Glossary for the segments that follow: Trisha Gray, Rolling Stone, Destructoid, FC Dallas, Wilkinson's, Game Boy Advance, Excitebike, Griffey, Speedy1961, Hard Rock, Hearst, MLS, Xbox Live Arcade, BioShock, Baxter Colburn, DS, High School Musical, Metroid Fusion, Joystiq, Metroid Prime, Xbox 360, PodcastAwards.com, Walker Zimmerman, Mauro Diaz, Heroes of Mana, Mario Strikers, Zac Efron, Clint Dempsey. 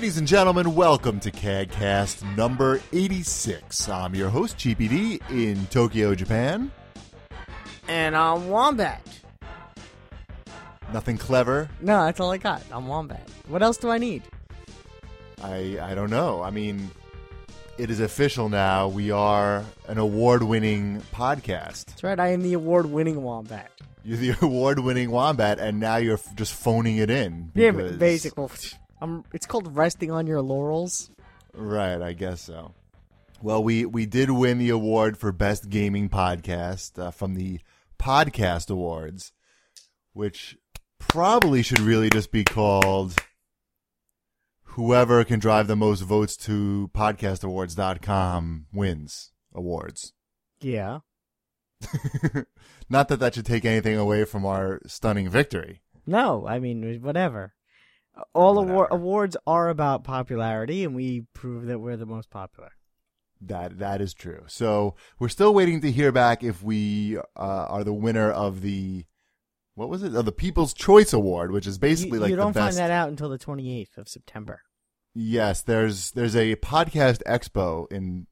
Ladies and gentlemen, welcome to CAGcast number 86. I'm your host, CheapAD, in Tokyo, Japan. And I'm Wombat. Nothing clever? No, that's all I got. I'm Wombat. What else do I need? I don't know. I mean, it is official now. We are an award-winning podcast. That's right. I am the award-winning Wombat. You're the award-winning Wombat, and now you're just phoning it in. Yeah, basically. It's called resting on your laurels. Right, I guess so. Well, we did win the award for Best Gaming Podcast from the Podcast Awards, which probably should really just be called Whoever Can Drive the Most Votes to PodcastAwards.com Wins Awards. Yeah. Not that should take anything away from our stunning victory. No, I mean, whatever. Awards are about popularity, and we prove that we're the most popular. That is true. So we're still waiting to hear back if we are the winner of the, what was it? Of the People's Choice Award, which is basically like the best. You don't find that out until the 28th of September. Yes, there's a podcast expo in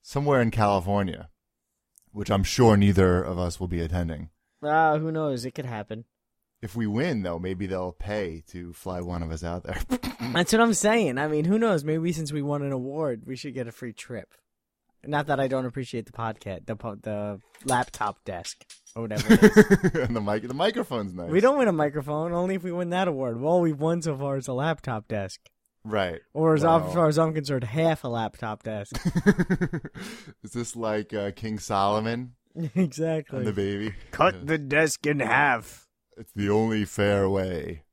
somewhere in California, which I'm sure neither of us will be attending. Who knows? It could happen. If we win, though, maybe they'll pay to fly one of us out there. That's what I'm saying. I mean, who knows? Maybe since we won an award, we should get a free trip. Not that I don't appreciate the podcast, the laptop desk, or whatever it is. And the microphone's nice. We don't win a microphone, only if we win that award. Well, all we've won so far is a laptop desk. Right. Or as far as I'm concerned, half a laptop desk. Is this like King Solomon? Exactly. And the baby? Cut the desk in half. It's the only fair way.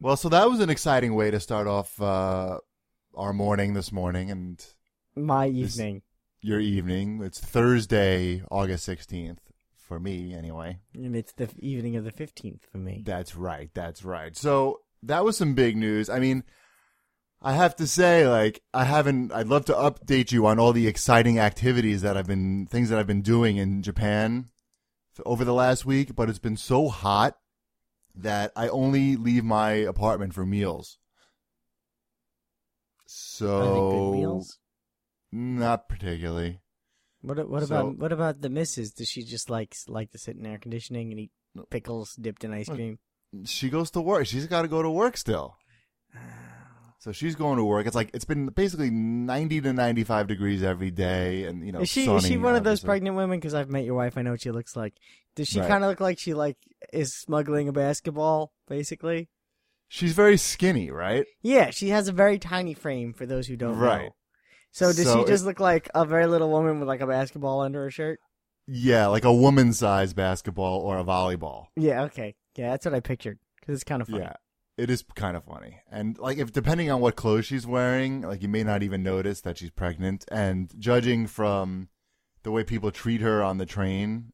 Well, so that was an exciting way to start off our morning this morning and my evening. Your evening. It's Thursday, August 16th for me, anyway. And it's the evening of the 15th for me. That's right. So that was some big news. I mean, I have to say, like, I'd love to update you on all the exciting activities things that I've been doing in Japan over the last week, but it's been so hot that I only leave my apartment for meals. So, are they good meals? Not particularly. What about the missus? Does she just like to sit in air conditioning and eat pickles dipped in ice cream? She goes to work. She's got to go to work still. So she's going to work. It's like it's been basically 90 to 95 degrees every day, and you know. Is she one of those pregnant women? Because I've met your wife, I know what she looks like. Does she kind of look like she is smuggling a basketball? Basically, she's very skinny, right? Yeah, she has a very tiny frame. For those who don't know, so does she just look like a very little woman with like a basketball under her shirt? Yeah, like a woman-sized basketball or a volleyball. Yeah. Okay. Yeah, that's what I pictured because it's kind of funny. Yeah. It is kind of funny. And like if depending on what clothes she's wearing, like you may not even notice that she's pregnant. And judging from the way people treat her on the train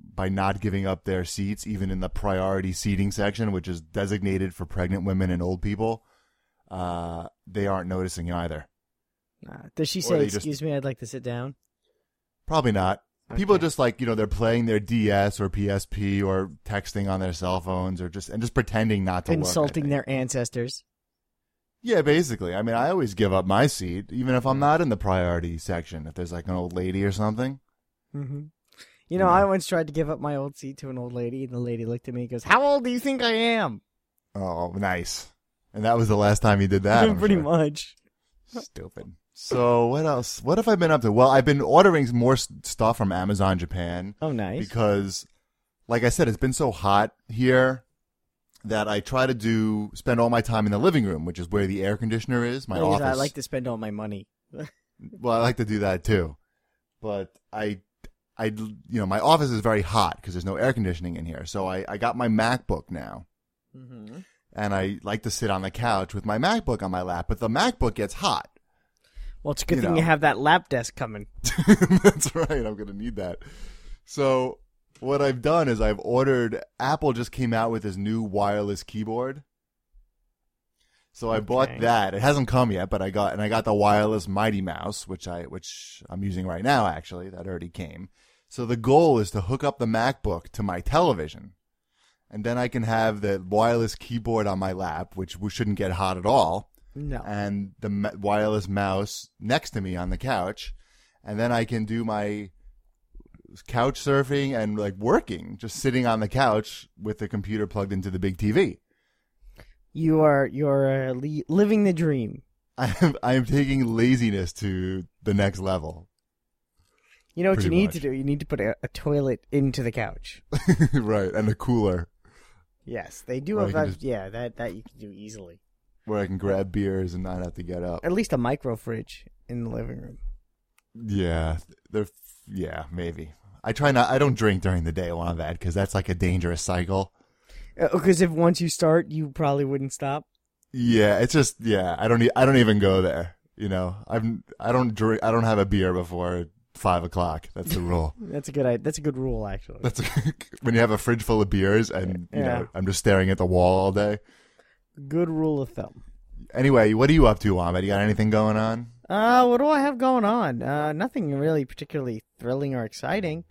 by not giving up their seats, even in the priority seating section, which is designated for pregnant women and old people, they aren't noticing either. Does she say, excuse me, I'd like to sit down? Probably not. Okay. People are just like, you know, they're playing their DS or PSP or texting on their cell phones or just pretending not to work. Insulting their ancestors. Yeah, basically. I mean, I always give up my seat, even if I'm not in the priority section, if there's like an old lady or something. Mm-hmm. You know, I once tried to give up my old seat to an old lady, and the lady looked at me and goes, "How old do you think I am?" Oh, nice. And that was the last time you did that. Pretty much. Stupid. So what else? What have I been up to? Well, I've been ordering more stuff from Amazon Japan. Oh, nice. Because, like I said, it's been so hot here that I try to spend all my time in the living room, which is where the air conditioner is, my office. I like to spend all my money. Well, I like to do that too. But I you know, my office is very hot because there's no air conditioning in here. So I got my MacBook now. Mm-hmm. And I like to sit on the couch with my MacBook on my lap, but the MacBook gets hot. Well, it's a good thing you have that lap desk coming. That's right. I'm going to need that. So what I've done is I've ordered – Apple just came out with this new wireless keyboard. So I bought that. It hasn't come yet, but I got the wireless Mighty Mouse, which I'm using right now, actually. That already came. So the goal is to hook up the MacBook to my television and then I can have the wireless keyboard on my lap, which shouldn't get hot at all. No. And the wireless mouse next to me on the couch, and then I can do my couch surfing and like working, just sitting on the couch with the computer plugged into the big TV. You're living the dream. I am taking laziness to the next level. You know what you need to do? You need to put a toilet into the couch. Right, and a cooler. Yes, they do have that. Yeah, that you can do easily. Where I can grab beers and not have to get up. At least a micro fridge in the living room. Yeah, maybe. I don't drink during the day a lot of that because that's like a dangerous cycle. Because if once you start, you probably wouldn't stop. Yeah, it's just I don't even go there. You know, I don't have a beer before 5 o'clock. That's the rule. That's a good rule, actually. When you have a fridge full of beers and you know I'm just staring at the wall all day. Good rule of thumb. Anyway, what are you up to, Ahmed? You got anything going on? What do I have going on? Nothing really particularly thrilling or exciting.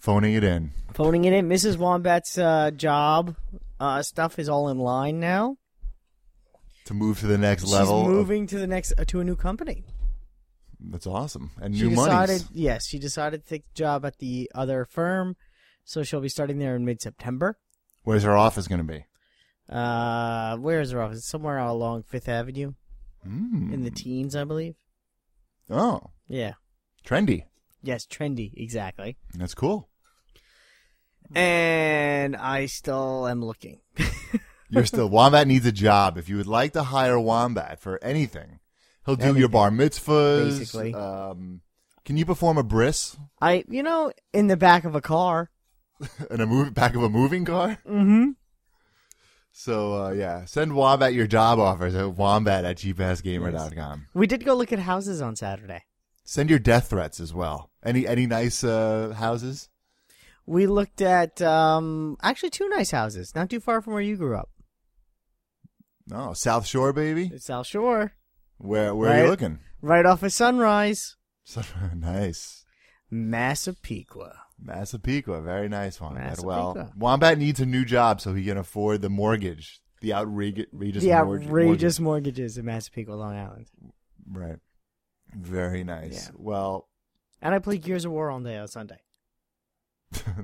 Phoning it in. Mrs. Wombat's job stuff is all in line now. To move to the next level. She's moving to a new company. That's awesome. And new money. Yes, she decided to take the job at the other firm, so she'll be starting there in mid-September. Where's her office going to be? Where's her office? Somewhere along Fifth Avenue. In the teens, I believe. Oh. Yeah. Trendy. Yes, trendy, exactly. That's cool. And I still am looking. You're still... Wombat needs a job. If you would like to hire Wombat for anything, he'll do your bar mitzvahs. Basically. Can you perform a bris? In the back of a car. In back of a moving car? Mm-hmm. So, send Wombat your job offers at wombat@cheapassgamer.com. We did go look at houses on Saturday. Send your death threats as well. Any nice houses? We looked at actually two nice houses, not too far from where you grew up. No, South Shore, baby. It's South Shore. Where are you looking? Right off of Sunrise. Nice. Massapequa, very nice one. Well, Wombat needs a new job so he can afford the mortgage, the outrageous mortgages in Massapequa, Long Island. Right. Very nice. Yeah. Well, and I played Gears of War all day on Sunday.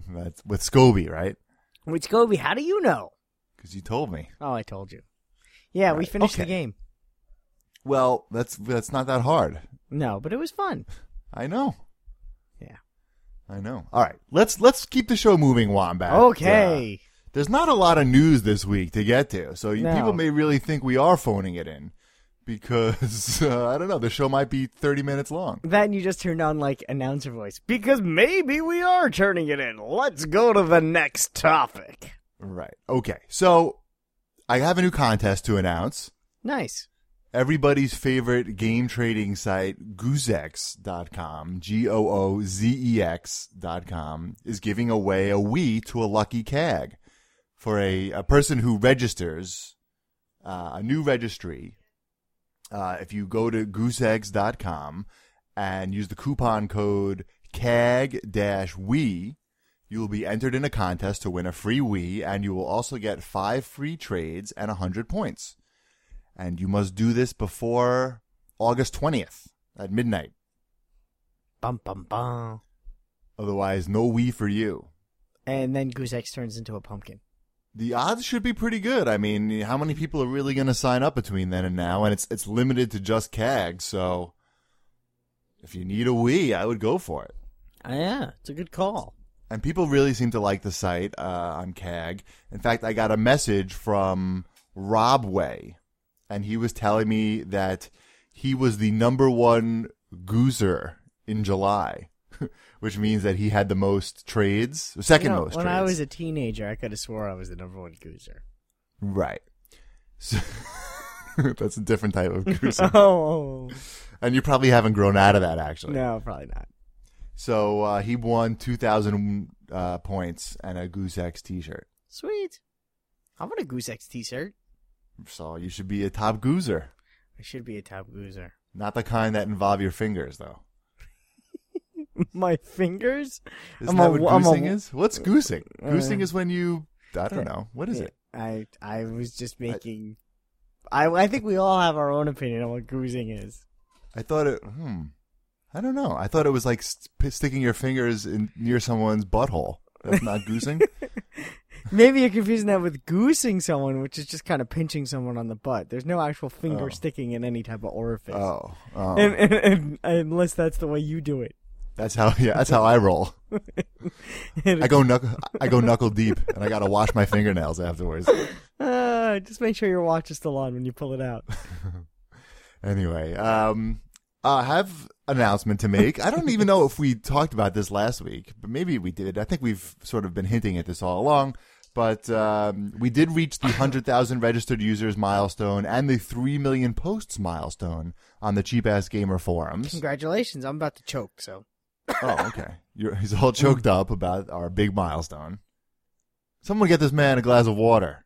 That's with Scobie, right? With Scobie, how do you know? Because you told me. Oh, I told you. Yeah, right. We finished the game. Well, that's not that hard. No, but it was fun. I know. Yeah, I know. All right, let's keep the show moving, Wombat. Okay. There's not a lot of news this week to get to, so people may really think we are phoning it in. Because, I don't know, the show might be 30 minutes long. Then you just turned on, announcer voice. Because maybe we are turning it in. Let's go to the next topic. Right. Okay. So, I have a new contest to announce. Nice. Everybody's favorite game trading site, Goozex.com, Goozex.com, is giving away a Wii to a lucky CAG for a person who registers a new registry. If you go to gooseeggs.com and use the coupon code CAG-WE, you will be entered in a contest to win a free Wii, and you will also get 5 free trades and 100 points. And you must do this before August 20th at midnight. Bum, bum, bum. Otherwise, no Wii for you. And then Goozex turns into a pumpkin. The odds should be pretty good. I mean, how many people are really going to sign up between then and now? And it's limited to just CAG, so if you need a Wii, I would go for it. Yeah, it's a good call. And people really seem to like the site on CAG. In fact, I got a message from Rob Way, and he was telling me that he was the #1 goozer in July. Which means that he had the most trades, second most trades. When I was a teenager, I could have swore I was the #1 goozer. Right. So that's a different type of goozer. Oh. And you probably haven't grown out of that, actually. No, probably not. So he won 2,000 points and a Goozex t-shirt. Sweet. I want a Goozex t-shirt. So you should be a top goozer. I should be a top goozer. Not the kind that involve your fingers, though. My fingers? Isn't that what goosing is? What's goosing? Goosing is when you I don't know. What is it? I was just making... I think we all have our own opinion on what goozing is. I thought it... I don't know. I thought it was like sticking your fingers in near someone's butthole. That's not goozing? Maybe you're confusing that with goosing someone, which is just kind of pinching someone on the butt. There's no actual finger sticking in any type of orifice. Oh. And unless that's the way you do it. That's how I roll. I go knuckle deep, and I gotta wash my fingernails afterwards. Just make sure your watch is still on when you pull it out. Anyway, I have an announcement to make. I don't even know if we talked about this last week, but maybe we did. I think we've sort of been hinting at this all along, but we did reach the 100,000 registered users milestone and the 3 million posts milestone on the Cheap Ass Gamer forums. Congratulations. I'm about to choke, so... Oh, okay. He's all choked up about our big milestone. Someone get this man a glass of water.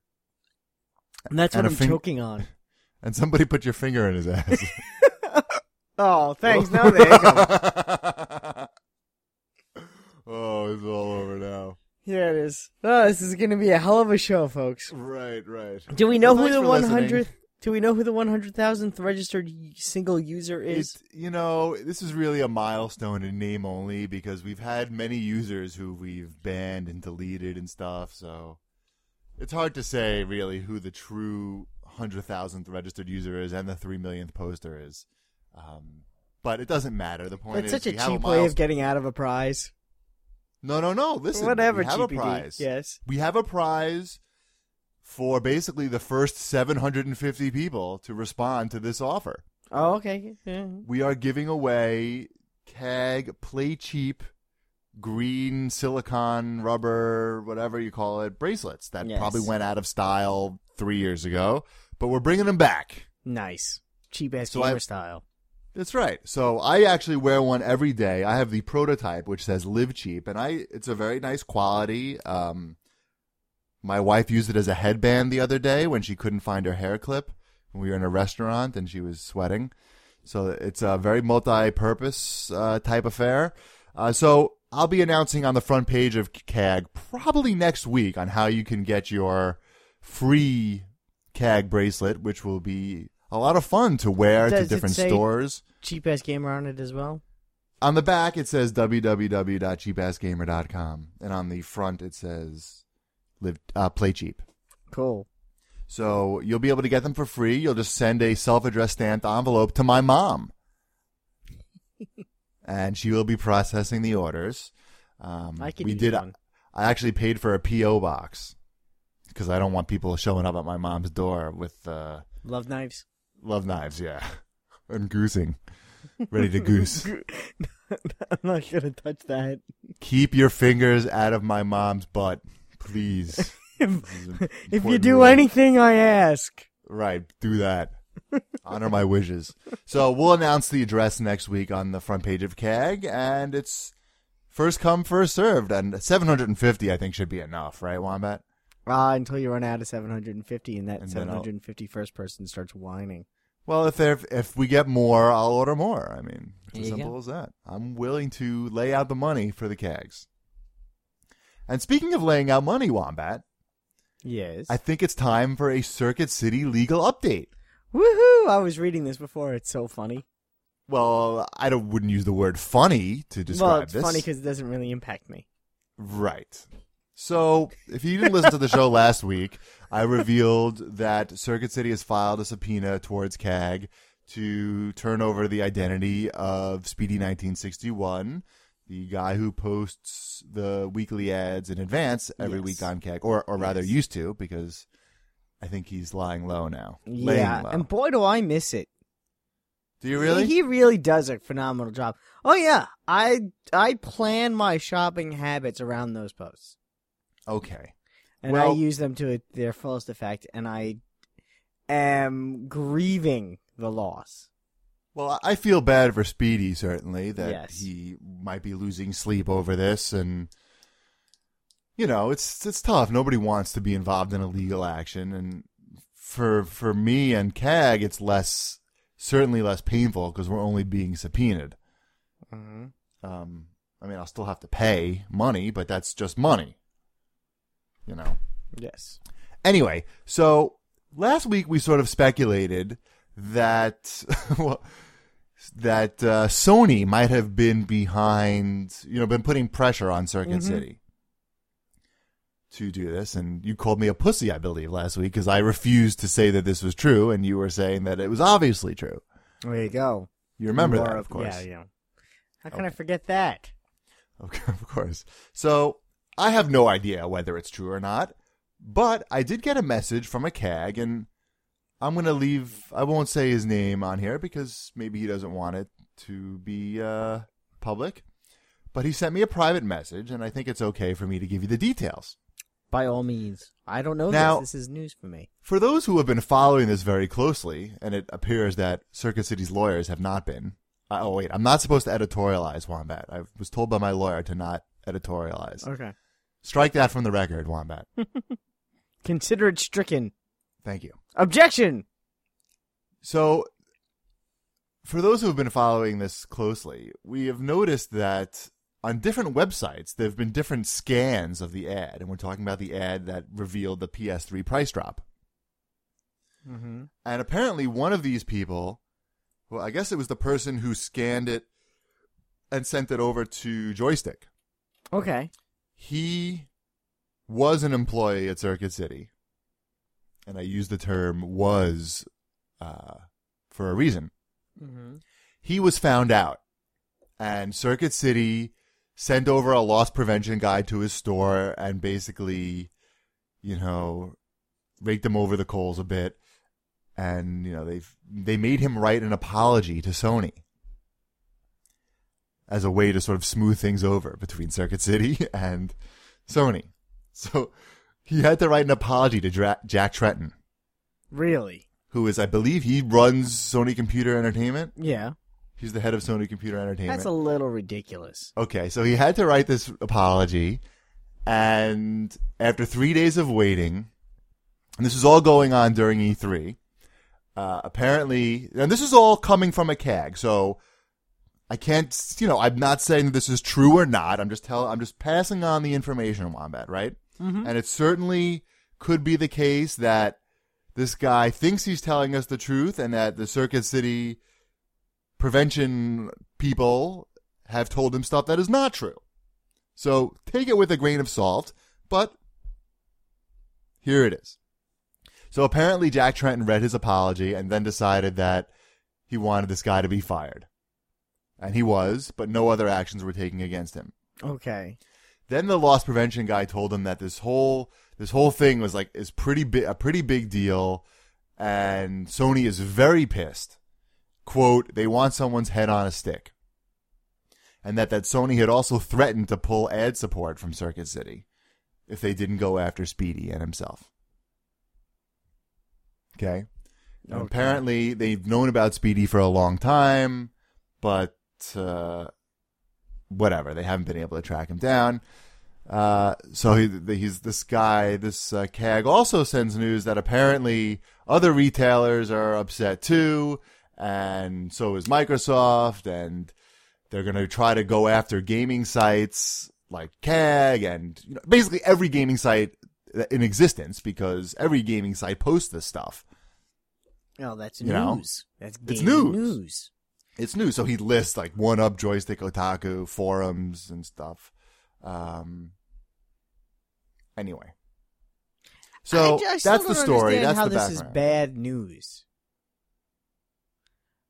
And that's what I'm choking on. And somebody put your finger in his ass. Oh, thanks. Now there you go. Oh, it's all over now. Yeah, it is. Oh, this is going to be a hell of a show, folks. Right. Do we know who the 100th? Do we know who the 100,000th registered single user is? This is really a milestone in name only because we've had many users who we've banned and deleted and stuff. So it's hard to say really who the true 100,000th registered user is and the 3 millionth poster is. But it doesn't matter. The point is it's such a cheap way of getting out of a prize. No. Listen, whatever, we have GPD, a prize. Yes. We have a prize for basically the first 750 people to respond to this offer. Oh, okay. Yeah. We are giving away CAG Play Cheap green silicone rubber, whatever you call it, bracelets that probably went out of style 3 years ago, but we're bringing them back. Nice. Cheap ass gamer style. That's right. So I actually wear one every day. I have the prototype, which says Live Cheap, and it's a very nice quality. My wife used it as a headband the other day when she couldn't find her hair clip when we were in a restaurant and she was sweating. So it's a very multi-purpose type affair. So I'll be announcing on the front page of CAG probably next week on how you can get your free CAG bracelet, which will be a lot of fun to wear to different stores. Cheap Ass Gamer on it as well? On the back it says www.cheapassgamer.com and on the front it says... Play Cheap. Cool. So you'll be able to get them for free. You'll just send a self-addressed stamped envelope to my mom. And she will be processing the orders. I actually paid for a P.O. box because I don't want people showing up at my mom's door with... love knives. Love knives, yeah. And goosing. Ready to goose. I'm not going to touch that. Keep your fingers out of my mom's butt. Please. If you do anything I ask. Right, do that. Honor my wishes. So we'll announce the address next week on the front page of CAG, and it's first come, first served. And 750, I think, should be enough, right, Wombat? Until you run out of 750, and that 751st person starts whining. Well, if we get more, I'll order more. I mean, it's as simple as that. I'm willing to lay out the money for the CAGs. And speaking of laying out money, Wombat. Yes. I think it's time for a Circuit City legal update. Woohoo! I was reading this before. It's so funny. Well, I wouldn't use the word funny to describe this. Well, it's funny because it doesn't really impact me. Right. So, if you didn't listen to the show last week, I revealed that Circuit City has filed a subpoena towards CAG to turn over the identity of Speedy 1961, the guy who posts the weekly ads in advance every week on CAG, or rather used to, because I think he's lying low now. Yeah, and boy do I miss it. Do you really? He really does a phenomenal job. Oh yeah, I plan my shopping habits around those posts. Okay. And I use them to their fullest effect, and I am grieving the loss. Well, I feel bad for Speedy, certainly, that he might be losing sleep over this. And, it's tough. Nobody wants to be involved in illegal action. And for me and CAG, it's certainly less painful because we're only being subpoenaed. Mm-hmm. I'll still have to pay money, but that's just money. Yes. Anyway, so last week we sort of speculated that that Sony might have been behind, you know, been putting pressure on Circuit City to do this, and you called me a pussy, I believe, last week because I refused to say that this was true, and you were saying that it was obviously true. There you go. You remember that, of course. Yeah. How can I forget that? Okay, of course. So I have no idea whether it's true or not, but I did get a message from a CAG, and I'm going to leave, I won't say his name on here because maybe he doesn't want it to be public, but he sent me a private message, and I think it's okay for me to give you the details. By all means. I don't know now, this is news for me. For those who have been following this very closely, and it appears that Circuit City's lawyers have not been. Oh, wait. I'm not supposed to editorialize, Wombat. I was told by my lawyer to not editorialize. Okay. Strike that from the record, Wombat. Consider it stricken. Thank you. Objection! So, for those who have been following this closely, we have noticed that on different websites, there have been different scans of the ad, and we're talking about the ad that revealed the PS3 price drop. Mm-hmm. And apparently one of these people, well, I guess it was the person who scanned it and sent it over to Joystiq. Okay. He was an employee at Circuit City, and I use the term was for a reason. Mm-hmm. He was found out, and Circuit City sent over a loss prevention guy to his store and basically, you know, raked him over the coals a bit. And, you know, they made him write an apology to Sony as a way to sort of smooth things over between Circuit City and Sony. So he had to write an apology to Jack Tretton. Really? Who is, I believe, he runs Sony Computer Entertainment. Yeah. He's the head of Sony Computer Entertainment. That's a little ridiculous. Okay, so he had to write this apology, and after 3 days of waiting, and this is all going on during E3, apparently, and this is all coming from a CAG, so I can't, you know, I'm not saying that this is true or not. I'm just passing on the information, Wombat, right? Mm-hmm. And it certainly could be the case that this guy thinks he's telling us the truth, and that the Circuit City prevention people have told him stuff that is not true. So take it with a grain of salt, but here it is. So apparently Jack Tretton read his apology and then decided that he wanted this guy to be fired. And he was, but no other actions were taken against him. Okay. Then the loss prevention guy told him that this whole thing was like is a pretty big deal, and Sony is very pissed. Quote, they want someone's head on a stick. And that Sony had also threatened to pull ad support from Circuit City if they didn't go after Speedy and himself. Okay? And apparently, they've known about Speedy for a long time, but whatever. They haven't been able to track him down. So he's this guy, this CAG also sends news that apparently other retailers are upset too, and so is Microsoft, and they're going to try to go after gaming sites like CAG and, you know, basically every gaming site in existence because every gaming site posts this stuff. Oh, that's news. Know? That's gaming news. It's news. So he lists like 1UP, Joystiq, Kotaku, forums and stuff. Anyway. So I that's the story. That's how the background. This is bad news.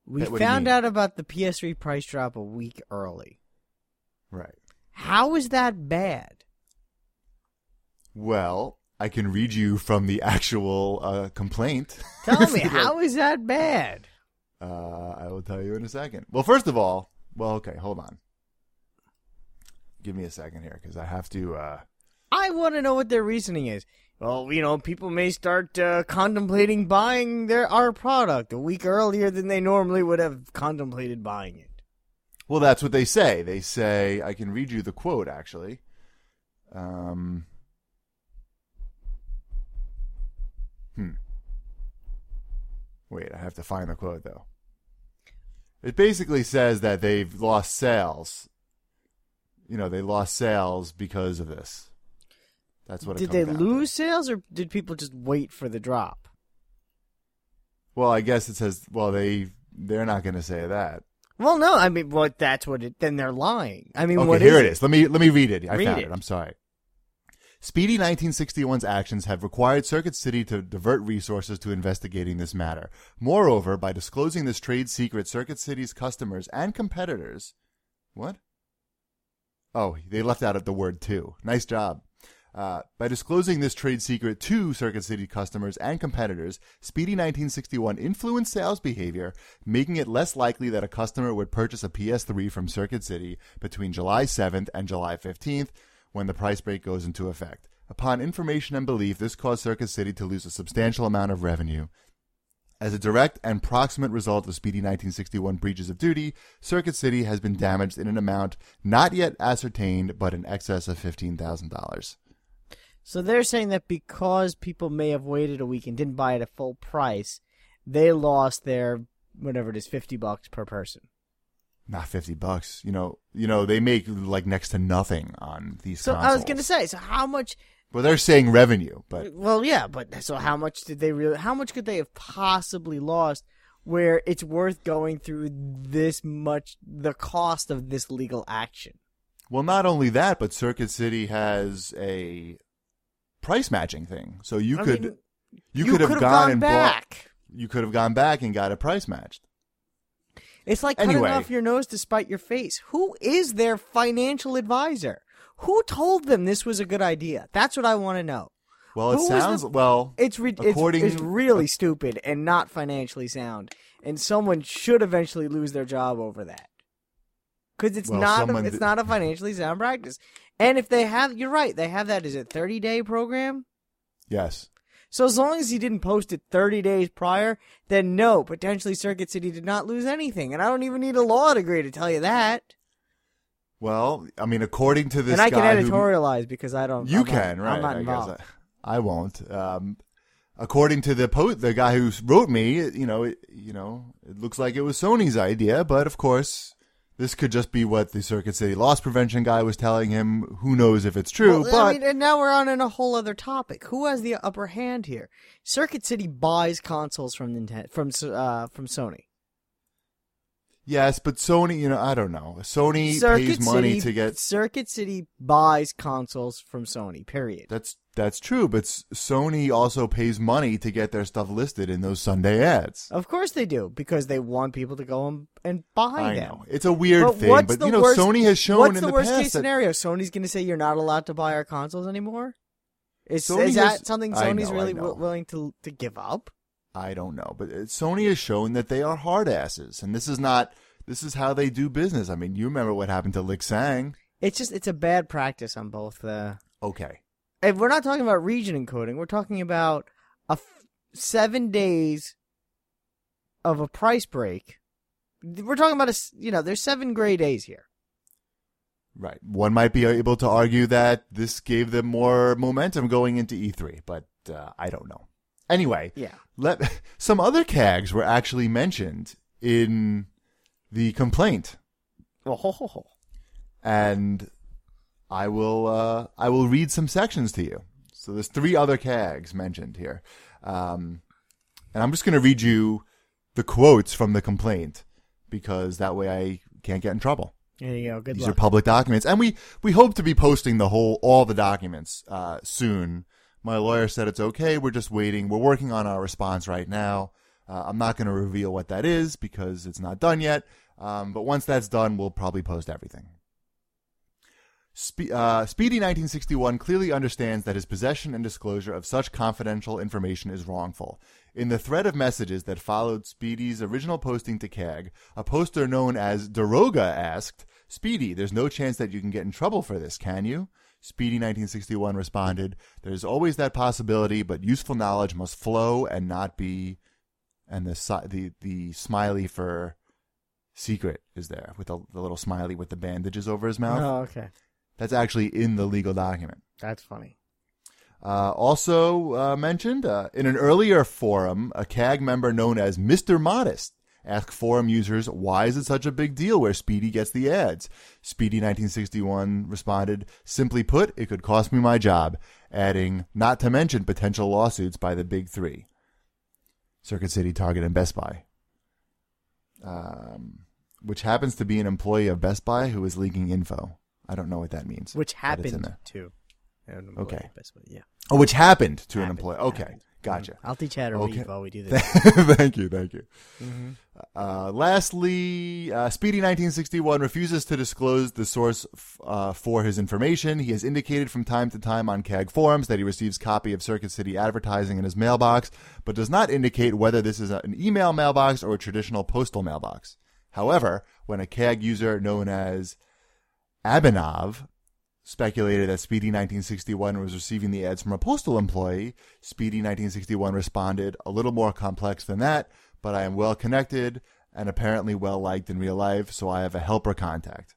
We found out about the PS3 price drop a week early. Right. How is that bad? Well, I can read you from the actual complaint. Tell me, how is that bad? I will tell you in a second. Well, first of all, okay, hold on. Give me a second here, because I have to... I want to know what their reasoning is. Well, you know, people may start contemplating buying our product a week earlier than they normally would have contemplated buying it. Well, that's what they say. They say, I can read you the quote, actually. Wait, I have to find the quote, though. It basically says that they've lost sales. You know, they lost sales because of this. That's what it comes down to. Did they lose sales, or did people just wait for the drop? Well, I guess it says, well, they're not going to say that. Well, no, I mean, well, that's what it, then they're lying. I mean, okay, what is it? Here it is. Let me read it. I found it. I'm sorry. Speedy 1961's actions have required Circuit City to divert resources to investigating this matter. Moreover, by disclosing this trade secret, Circuit City's customers and competitors... What? Oh, they left out of the word too. Nice job. By disclosing this trade secret to Circuit City customers and competitors, Speedy 1961 influenced sales behavior, making it less likely that a customer would purchase a PS3 from Circuit City between July 7th and July 15th, when the price break goes into effect. Upon information and belief, this caused Circuit City to lose a substantial amount of revenue. As a direct and proximate result of Speedy 1961 breaches of duty, Circuit City has been damaged in an amount not yet ascertained, but in excess of $15,000. So they're saying that because people may have waited a week and didn't buy it at full price, they lost their, whatever it is, $50 per person. Not $50. You know, they make like next to nothing on these consoles. So I was going to say, so how much... Well, they're saying revenue, but... Well, yeah, but so how much did they really... How much could they have possibly lost where it's worth going through this much... The cost of this legal action? Well, not only that, but Circuit City has a price matching thing. So you could have gone back and got it price matched. It's like cutting off your nose to spite your face. Who is their financial advisor? Who told them this was a good idea? That's what I want to know. Well, it's really stupid and not financially sound, and someone should eventually lose their job over that because it's not a financially sound practice. And if they have, you're right, they have that. Is it 30-day program? Yes. So as long as he didn't post it 30 days prior, then no, potentially Circuit City did not lose anything. And I don't even need a law degree to tell you that. Well, I mean, according to this guy... And I can editorialize because I don't... I'm not involved. I guess I won't. According to the guy who wrote me, it looks like it was Sony's idea, but of course... This could just be what the Circuit City loss prevention guy was telling him. Who knows if it's true? Well, but I mean, and now we're on a whole other topic. Who has the upper hand here? Circuit City buys consoles from Nintendo, from Sony. Yes, but Sony, I don't know. Sony pays money to get... Circuit City buys consoles from Sony, period. That's true, but Sony also pays money to get their stuff listed in those Sunday ads. Of course they do, because they want people to go and buy them. I know. It's a weird thing, but Sony has shown in the past... What's the worst-case scenario? Sony's going to say you're not allowed to buy our consoles anymore? Is that something Sony's really willing to give up? I don't know, but Sony has shown that they are hard asses, and this is how they do business. I mean, you remember what happened to Lixang. It's a bad practice on both. Okay. And we're not talking about region encoding. We're talking about 7 days of a price break. We're talking about, there's 7 gray days here. Right. One might be able to argue that this gave them more momentum going into E3, but I don't know. Anyway, yeah. Some other CAGs were actually mentioned in the complaint. Oh. And I will read some sections to you. So there's 3 other CAGs mentioned here. And I'm just going to read you the quotes from the complaint because that way I can't get in trouble. There you go. Good luck. These are public documents. And we hope to be posting all the documents soon. My lawyer said it's okay. We're just waiting. We're working on our response right now. I'm not going to reveal what that is because it's not done yet. But once that's done, we'll probably post everything. Speedy 1961 clearly understands that his possession and disclosure of such confidential information is wrongful. In the thread of messages that followed Speedy's original posting to CAG, a poster known as Daroga asked, "Speedy, there's no chance that you can get in trouble for this, can you?" Speedy 1961 responded, "There's always that possibility, but useful knowledge must flow and not be." And the smiley for secret is there with the little smiley with the bandages over his mouth. Oh, okay. That's actually in the legal document. That's funny. Also mentioned in an earlier forum, a CAG member known as Mr. Modest Ask forum users, why is it such a big deal where Speedy gets the ads? Speedy1961 responded, simply put, it could cost me my job, adding, not to mention potential lawsuits by the big three. Circuit City, Target, and Best Buy. Which happens to be an employee of Best Buy who is leaking info. I don't know what that means. Which happened to an employee of Best Buy, yeah. Oh, which happened to an employee. Okay. Happened. Gotcha. I'll teach how to read while we do this. Thank you. Mm-hmm. Lastly, Speedy1961 refuses to disclose the source for his information. He has indicated from time to time on CAG forums that he receives copy of Circuit City advertising in his mailbox, but does not indicate whether this is an email mailbox or a traditional postal mailbox. However, when a CAG user known as Abhinav speculated that Speedy1961 was receiving the ads from a postal employee, Speedy1961 responded, a little more complex than that, but I am well connected and apparently well liked in real life, so I have a helper contact.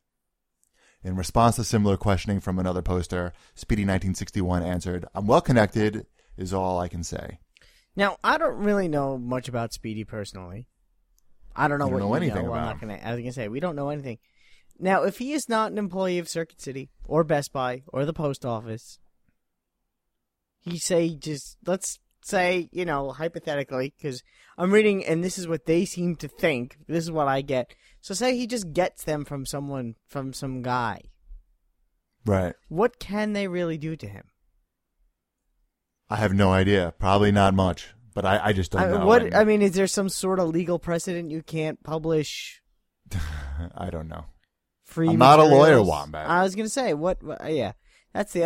In response to similar questioning from another poster, Speedy1961 answered, I'm well connected is all I can say. Now, I don't really know much about Speedy personally. I don't know what you know. I'm not going to. I was going to say, we don't know anything. Now, if he is not an employee of Circuit City or Best Buy or the post office, let's say, hypothetically, because I'm reading and this is what they seem to think. This is what I get. So say he just gets them from some guy. Right. What can they really do to him? I have no idea. Probably not much, but I just don't know. Is there some sort of legal precedent you can't publish? I don't know. I'm not a lawyer, Wombat. I was going to say, yeah.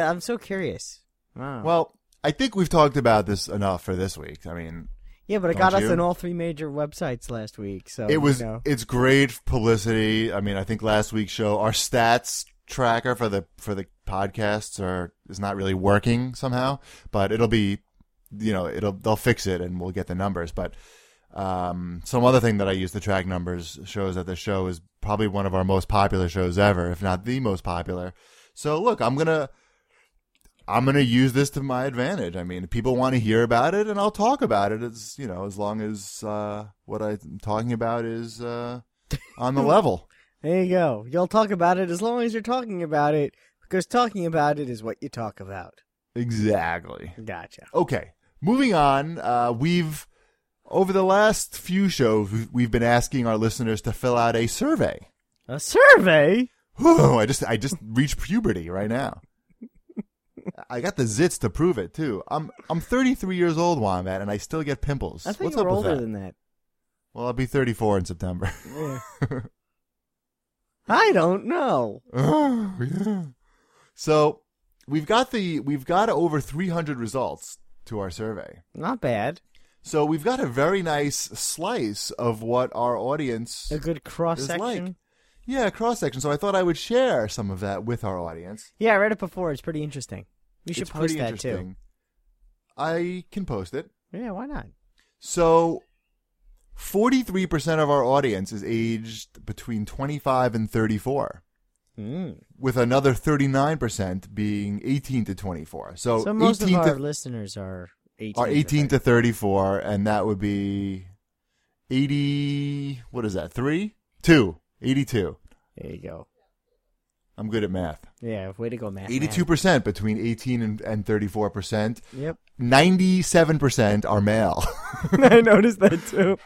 I'm so curious. Wow. Well, I think we've talked about this enough for this week. Yeah, but it got us on all three major websites last week. So it's great publicity. I think last week's show, our stats tracker for the podcasts is not really working somehow, but it'll be, they'll fix it and we'll get the numbers. But some other thing that I use to track numbers shows that the show is probably one of our most popular shows ever, if not the most popular. So look, I'm gonna use this to my advantage. People want to hear about it, and I'll talk about it. It's as long as what I'm talking about is on the level. There you go. You'll talk about it as long as you're talking about it, because talking about it is what you talk about. Exactly. Gotcha. Okay. Moving on. Over the last few shows, we've been asking our listeners to fill out a survey. A survey? Whew, I just reached puberty right now. I got the zits to prove it too. I'm 33 years old, Wombat, and I still get pimples. I think you're older than that. Well, I'll be 34 in September. Yeah. I don't know. Oh, yeah. So we've got over 300 results to our survey. Not bad. So we've got a very nice slice of what our audience is like. Yeah, cross-section. So I thought I would share some of that with our audience. Yeah, I read it before. It's pretty interesting. You should post that too. I can post it. Yeah, why not? So 43% of our audience is aged between 25 and 34. With another 39% being 18 to 24. So most of our listeners are 18 to 34, and that would be 80, what is that, 3? 2, 82. There you go. I'm good at math. Yeah, way to go, math. 82% between 18 and 34%. Yep. 97% are male. I noticed that, too.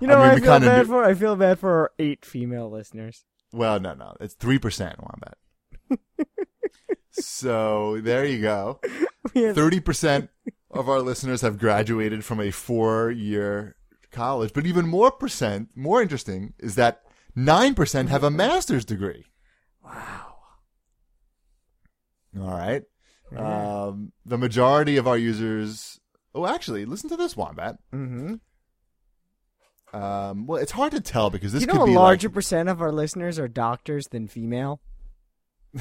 You know what I feel bad for? I feel bad for our 8 female listeners. Well, no. It's 3%, Wombat. So, there you go. 30%. Of our listeners have graduated from a 4-year college, but even more interesting is that 9% have a master's degree. Wow. All right. Yeah. The majority of our users. Oh, actually, listen to this, Wombat. Mm-hmm. Well, it's hard to tell because this could be a larger percent of our listeners are doctors than female.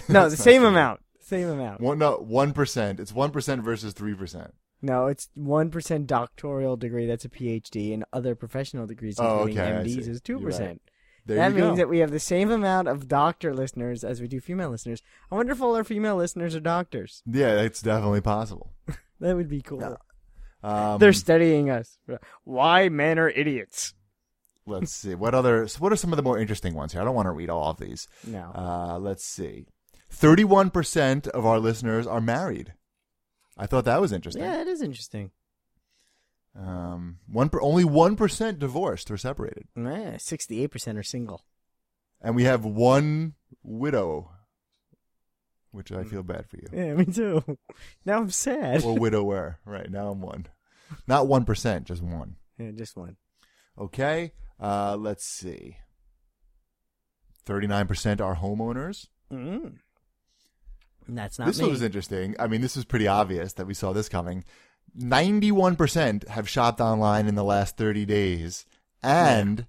No, the same amount. Same amount. 1%. It's 1% versus 3%. No, it's 1% doctoral degree. That's a PhD, and other professional degrees, including MDs, is 2%. Right. That means that we have the same amount of doctor listeners as we do female listeners. I wonder if all our female listeners are doctors. Yeah, that's definitely possible. That would be cool. They're studying us. Why men are idiots? Let's see. What are some of the more interesting ones here? I don't want to read all of these. No. Let's see. 31% of our listeners are married. I thought that was interesting. Yeah, it is interesting. Only 1% divorced or separated. 68% are single. And we have one widow, which I feel bad for you. Yeah, me too. Now I'm sad. Or widower. Right, now I'm one. Not 1%, just one. Yeah, just one. Okay, let's see. 39% are homeowners. Mm-hmm. That's not me. This one was interesting. I mean, this was pretty obvious that we saw this coming. 91% have shopped online in the last 30 days. And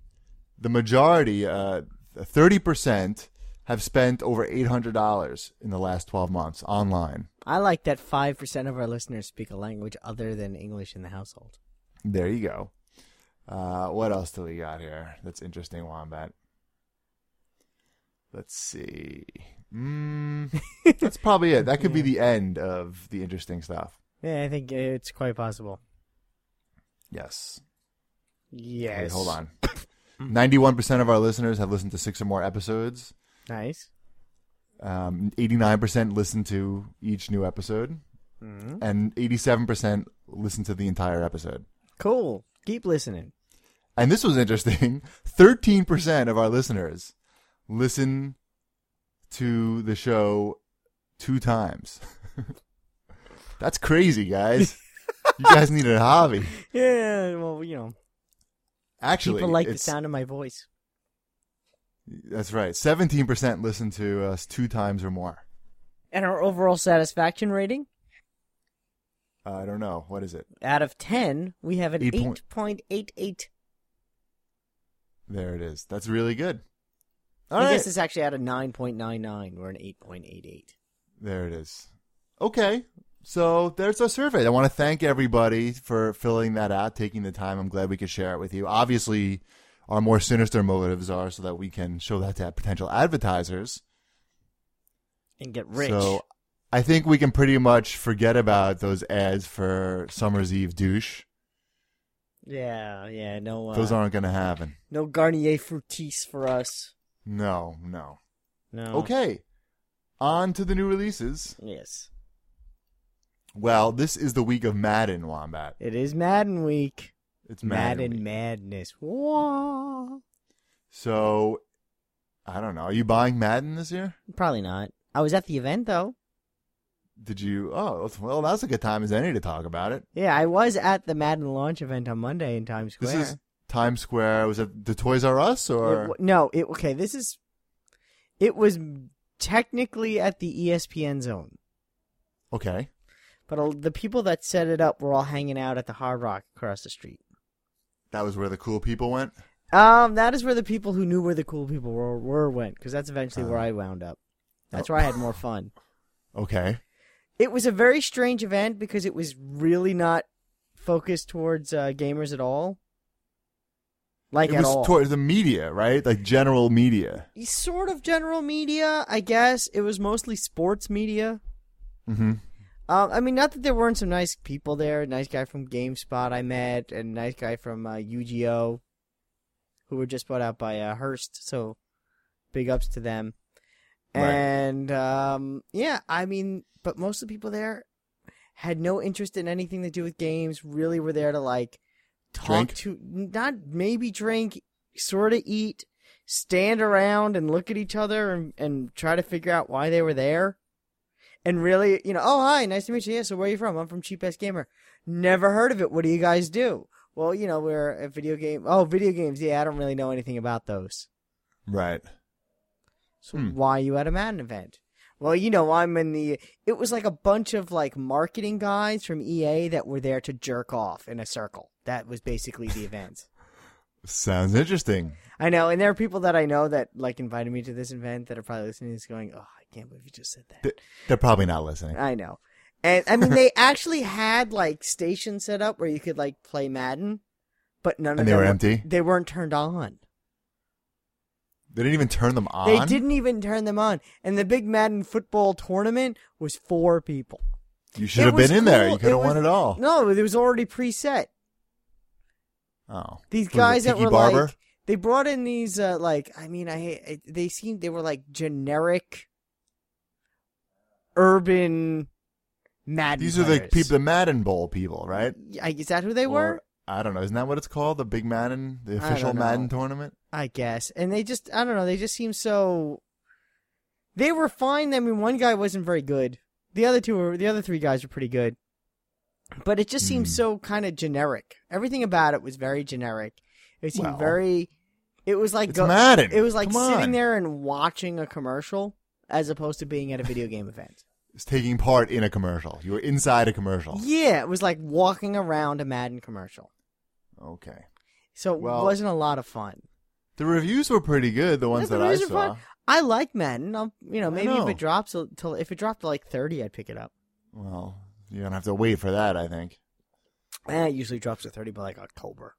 the majority, 30%, have spent over $800 in the last 12 months online. I like that 5% of our listeners speak a language other than English in the household. There you go. What else do we got here? That's interesting, Wombat. Let's see. That's probably it. That could be the end of the interesting stuff. Yeah, I think it's quite possible. Yes. Yes. Wait, hold on. 91% of our listeners have listened to 6 or more episodes. Nice. 89% listen to each new episode. Mm-hmm. And 87% listen to the entire episode. Cool. Keep listening. And this was interesting. 13% of our listeners listen to the show 2 times. That's crazy, guys. You guys need a hobby. Yeah, well, you know. Actually, people like the sound of my voice. That's right. 17% listen to us 2 times or more. And our overall satisfaction rating? I don't know. What is it? Out of 10, we have an 8.88. There it is. That's really good. All right. Guess it's actually out of 9.99. We're an 8.88. There it is. Okay. So there's our survey. I want to thank everybody for filling that out, taking the time. I'm glad we could share it with you. Obviously, our more sinister motives are so that we can show that to potential advertisers. And get rich. So I think we can pretty much forget about those ads for Summer's Eve douche. Yeah, no. Those aren't going to happen. No Garnier Fructis for us. No. Okay. On to the new releases. Yes. Well, this is the week of Madden, Wombat. It is Madden week. It's Madden week. Madness. Whoa. So, I don't know. Are you buying Madden this year? Probably not. I was at the event, though. Did you? Oh, well, that's a good time as any to talk about it. Yeah, I was at the Madden launch event on Monday in Times Square. This is Times Square. Was it the Toys R Us? Or? It was technically at the ESPN zone. Okay. But the people that set it up were all hanging out at the Hard Rock across the street. That was where the cool people went? That is where the people who knew where the cool people were went, because that's eventually where I wound up. That's where I had more fun. Okay. It was a very strange event because it was really not focused towards gamers at all. It was towards the media, right? Like general media. Sort of general media, I guess. It was mostly sports media. Mm-hmm. Not that there weren't some nice people there. A nice guy from GameSpot I met, and a nice guy from UGO, who were just bought out by Hearst, so big ups to them. Right. And, but most of the people there had no interest in anything to do with games, really were there to, talk to, not maybe drink, sort of eat, stand around and look at each other and try to figure out why they were there. And really, oh, hi, nice to meet you. Yeah, so where are you from? I'm from CheapAssGamer. Never heard of it. What do you guys do? Well, we're a video game. Oh, video games. Yeah, I don't really know anything about those. Right. So why are you at a Madden event? Well, I'm in the... It was like a bunch of, marketing guys from EA that were there to jerk off in a circle. That was basically the event. Sounds interesting. I know, and there are people that I know that, invited me to this event that are probably listening to this going, oh, I can't believe you just said that. They're probably not listening. I know. And, they actually had, stations set up where you could, play Madden, but none of them... And they were empty? They weren't turned on. They didn't even turn them on? They didn't even turn them on. And the big Madden football tournament was 4 people. You should have been in there. You could have won it all. No, it was already preset. Oh. These guys that were They brought in these, they were like generic urban Madden. These players. Are like the Madden Bowl people, right? Is that who they were? I don't know. Isn't that what it's called? The Big Madden, the official Madden tournament? I guess. And they just, I don't know. They just seem so. They were fine. I mean, one guy wasn't very good. The other three guys were pretty good. But it just seemed so kind of generic. Everything about it was very generic. It seemed It was like Madden. It was like sitting there and watching a commercial, as opposed to being at a video game event. It's taking part in a commercial. You were inside a commercial. Yeah, it was like walking around a Madden commercial. Okay. So it wasn't a lot of fun. The reviews were pretty good. The ones that I saw. Fun. I like Madden. Maybe if it dropped to like 30, I'd pick it up. Well, you're gonna have to wait for that, I think. It usually drops to 30 by like October.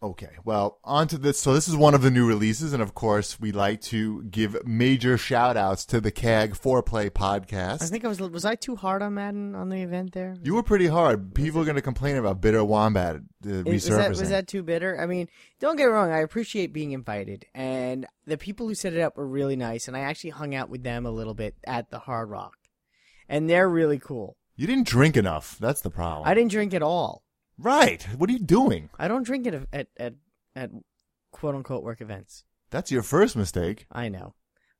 Okay, well, on to this. So this is one of the new releases, and of course, we like to give major shout-outs to the CAG 4Play podcast. I think was I too hard on Madden on the event there? You were pretty hard. People are going to complain about Bitter Wombat resurfacing. Was that too bitter? I mean, don't get me wrong. I appreciate being invited, and the people who set it up were really nice, and I actually hung out with them a little bit at the Hard Rock, and they're really cool. You didn't drink enough. That's the problem. I didn't drink at all. Right. What are you doing? I don't drink at quote-unquote work events. That's your first mistake. I know.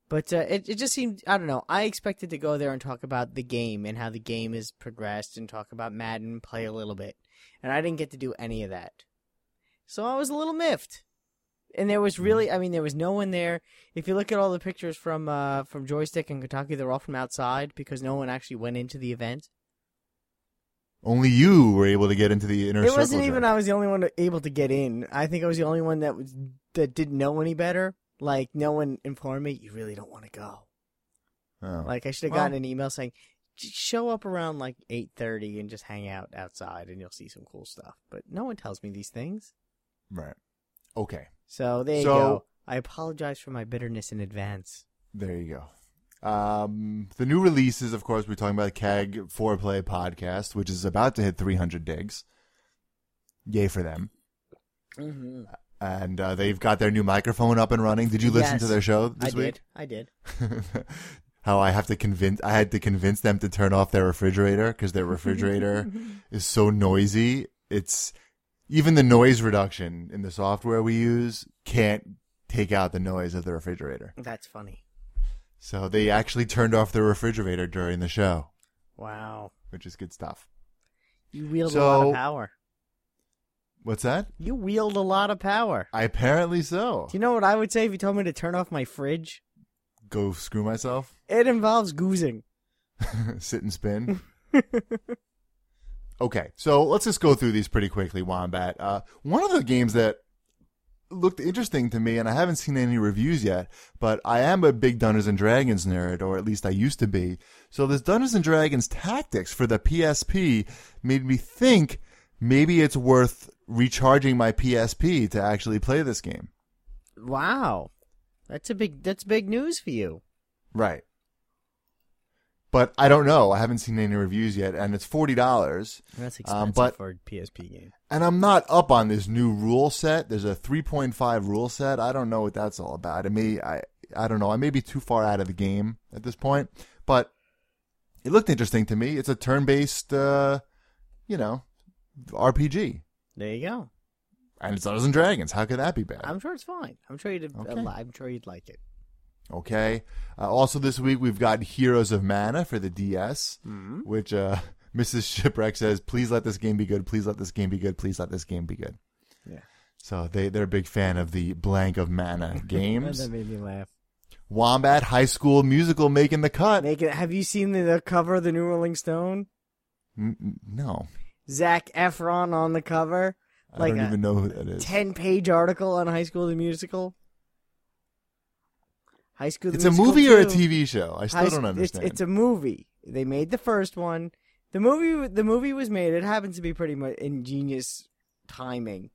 But it just seemed, I don't know, I expected to go there and talk about the game and how the game has progressed and talk about Madden, play a little bit. And I didn't get to do any of that. So I was a little miffed. And there was there was no one there. If you look at all the pictures from Joystiq and Kotaku, they're all from outside because no one actually went into the event. Only you were able to get into the inner circle. It wasn't even I was the only one able to get in. I think I was the only one that didn't know any better. Like, no one informed me, you really don't want to go. Oh. Like, I should have gotten an email saying, show up around, like, 8:30 and just hang out outside and you'll see some cool stuff. But no one tells me these things. Right. Okay. So, there you go. I apologize for my bitterness in advance. There you go. The new releases, of course, we're talking about the CAG 4Play podcast, which is about to hit 300 digs. Yay for them. Mm-hmm. And they've got their new microphone up and running. Did you listen to their show this week? I did. How I had to convince them to turn off their refrigerator because their refrigerator is so noisy. It's even the noise reduction in the software we use can't take out the noise of the refrigerator. That's funny. So they actually turned off the refrigerator during the show. Wow. Which is good stuff. You wield a lot of power. What's that? You wield a lot of power. Apparently so. Do you know what I would say if you told me to turn off my fridge? Go screw myself? It involves goozing. Sit and spin. Okay, so let's just go through these pretty quickly, Wombat. One of the games that looked interesting to me, and I haven't seen any reviews yet, but I am a big Dungeons and Dragons nerd, or at least I used to be. So this Dungeons and Dragons Tactics for the PSP made me think maybe it's worth recharging my PSP to actually play this game. Wow. That's big news for you. Right. But I don't know. I haven't seen any reviews yet, and it's $40. That's expensive for a PSP game. And I'm not up on this new rule set. There's a 3.5 rule set. I don't know what that's all about. I don't know. I may be too far out of the game at this point, but it looked interesting to me. It's a turn-based, RPG. There you go. And it's Dungeons and Dragons. How could that be bad? I'm sure it's fine. I'm sure you'd like it. Okay. Also this week, we've got Heroes of Mana for the DS, which Mrs. Shipwreck says, please let this game be good. Please let this game be good. Please let this game be good. Yeah. So they're a big fan of the blank of mana games. That made me laugh. Wombat High School Musical making the cut. Have you seen the cover of the new Rolling Stone? No. Zac Efron on the cover. I don't even know who that is. 10-page article on High School the Musical. High School. It's a movie or a TV show? I still don't understand. It's a movie. They made the first one. The movie was made. It happens to be pretty much ingenious timing.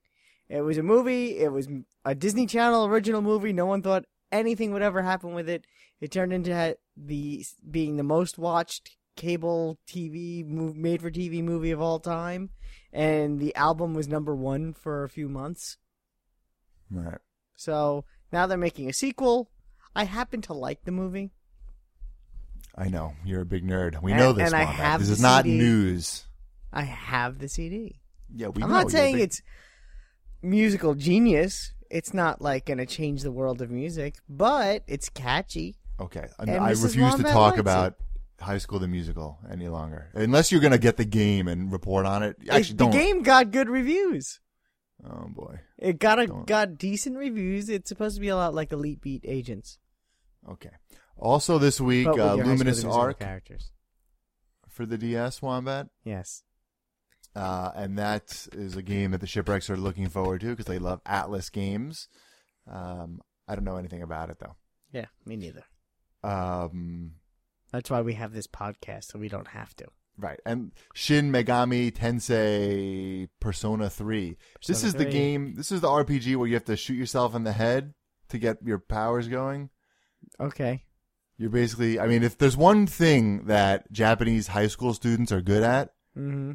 It was a movie. It was a Disney Channel original movie. No one thought anything would ever happen with it. It turned into being the most watched cable TV made-for-TV movie of all time, and the album was number 1 for a few months. Right. So now they're making a sequel. I happen to like the movie. I know. You're a big nerd. We know this. And I have this is not news. I have the CD. Yeah, we know. I'm not saying it's musical genius. It's not like going to change the world of music, but it's catchy. Okay. I refuse to talk about High School the Musical any longer. Unless you're going to get the game and report on it. Actually, don't. The game got good reviews. Oh, boy. It got decent reviews. It's supposed to be a lot like Elite Beat Agents. Okay. Also this week, Luminous Arc characters for the DS, Wombat. Yes. And that is a game that the Shipwrecks are looking forward to because they love Atlas games. I don't know anything about it, though. Yeah, me neither. That's why we have this podcast, so we don't have to. Right. And Shin Megami Tensei Persona 3. This is the game. This is the RPG where you have to shoot yourself in the head to get your powers going. Okay. You're basically, I mean, if there's one thing that Japanese high school students are good at. Mm-hmm.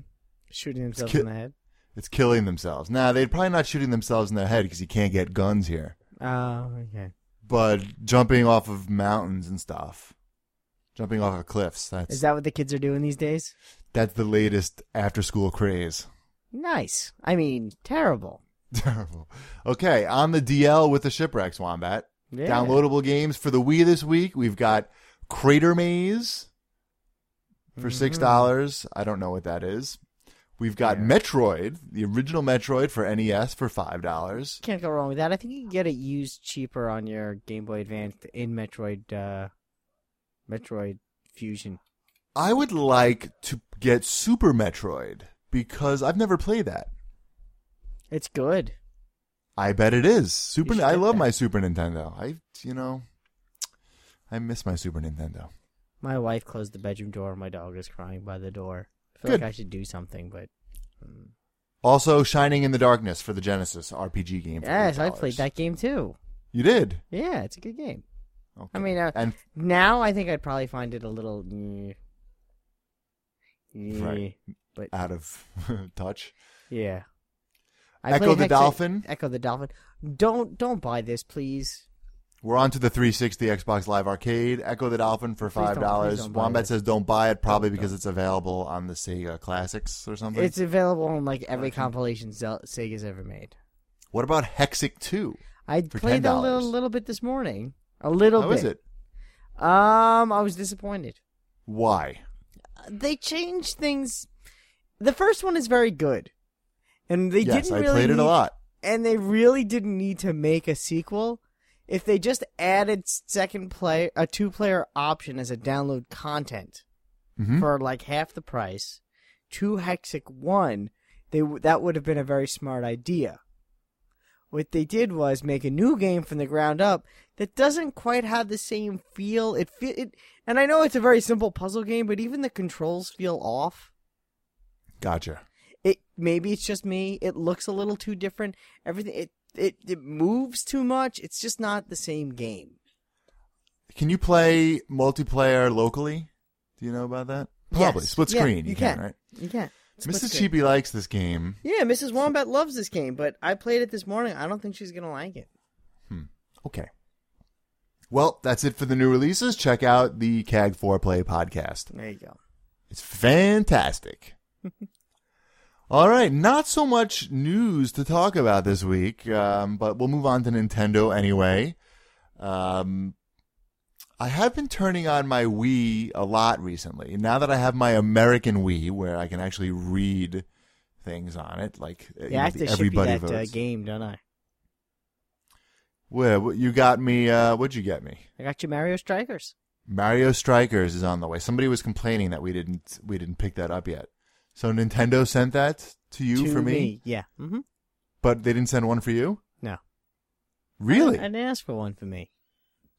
Shooting themselves in the head? It's killing themselves. Nah, they're probably not shooting themselves in their head because you can't get guns here. Oh, okay. But jumping off of mountains and stuff. Jumping off of cliffs. Is that what the kids are doing these days? That's the latest after-school craze. Nice. I mean, terrible. Terrible. Okay, on the DL with the Shipwrecks, Wombat. Yeah. Downloadable games for the Wii this week. We've got Crater Maze for $6. I don't know what that is. We've got Metroid, the original Metroid for NES for $5. Can't go wrong with that. I think you can get it used cheaper on your Game Boy Advance in Metroid Fusion. I would like to get Super Metroid because I've never played that. It's good. I bet it is. I love my Super Nintendo. I miss my Super Nintendo. My wife closed the bedroom door. My dog is crying by the door. I feel like I should do something, but... Also, Shining in the Darkness for the Genesis RPG game. Yes, I played that game too. You did? Yeah, it's a good game. Okay. I mean, now I think I'd probably find it a little... Right. But out of touch. Yeah. Ecco the Dolphin. Ecco the Dolphin. Don't buy this, please. We're on to the 360 Xbox Live Arcade. Ecco the Dolphin for $5. Please don't Wombat says don't buy it, probably because it's available on the Sega Classics or something. It's available on like every compilation Sega's ever made. What about Hexic 2? I played $10. A little bit this morning. A little bit. How is it? I was disappointed. Why? They changed things. The first one is very good. And they didn't really. I played it a lot. And they really didn't need to make a sequel. If they just added a two-player option as a download content for like half the price to Hexic 1, that would have been a very smart idea. What they did was make a new game from the ground up that doesn't quite have the same feel. And I know it's a very simple puzzle game, but even the controls feel off. Gotcha. Maybe it's just me. It looks a little too different. It moves too much. It's just not the same game. Can you play multiplayer locally? Do you know about that? Probably. Yes. Split screen. Yeah, you can, right? You can. Mrs. Cheapy likes this game. Yeah, Mrs. Wombat loves this game, but I played it this morning. I don't think she's going to like it. Okay. Well, that's it for the new releases. Check out the CAG 4Play podcast. There you go. It's fantastic. All right, not so much news to talk about this week, but we'll move on to Nintendo anyway. I have been turning on my Wii a lot recently. Now that I have my American Wii, where I can actually read things on it, like everybody votes. I have to ship you that game, don't I? Well, you got me. What'd you get me? I got you Mario Strikers. Mario Strikers is on the way. Somebody was complaining that we didn't pick that up yet. So Nintendo sent that to you for me? Yeah. Mm-hmm. But they didn't send one for you? No. Really? I didn't ask for one for me.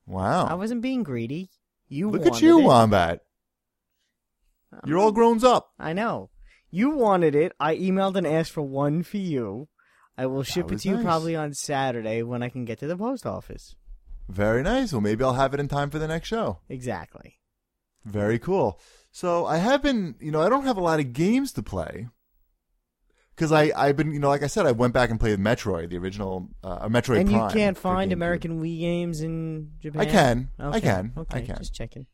Wow. I wasn't being greedy. Look at you, Wombat. You're all grown up. I know. You wanted it. I emailed and asked for one for you. I will ship it to you probably on Saturday when I can get to the post office. Very nice. Well, maybe I'll have it in time for the next show. Exactly. Very cool. So I have been, I don't have a lot of games to play Because I've been, you know, like I said, I went back and played Metroid, the original Metroid Prime. And you can't find American Wii games in Japan? I can. Just checking.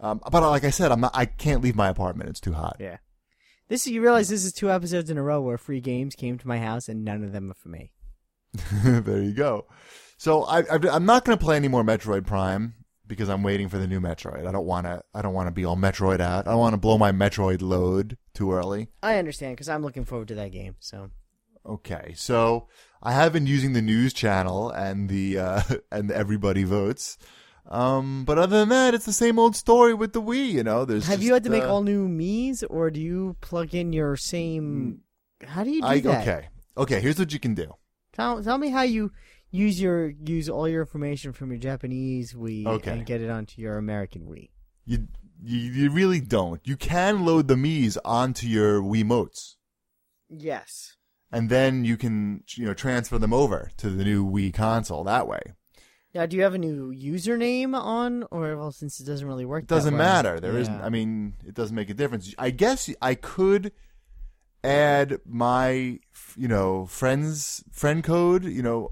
But like I said, I can't leave my apartment. It's too hot. Yeah. You realize this is two episodes in a row where free games came to my house and none of them are for me. There you go. So I'm not going to play any more Metroid Prime because I'm waiting for the new Metroid. I don't want to be all Metroid out. I don't want to blow my Metroid load too early. I understand because I'm looking forward to that game. So. Okay, so I have been using the news channel and the Everybody Votes. But other than that, it's the same old story with the Wii, you know. You had to make all new Miis, or do you plug in your same... How do you do that? Okay, here's what you can do. Tell me how you use all your information from your Japanese Wii and get it onto your American Wii. You really don't. You can load the Miis onto your Wiimotes. Yes. And then you can transfer them over to the new Wii console that way. Now, do you have a new username on, since it doesn't really work? It doesn't matter. There isn't. I mean, it doesn't make a difference. I guess I could add my, friend code,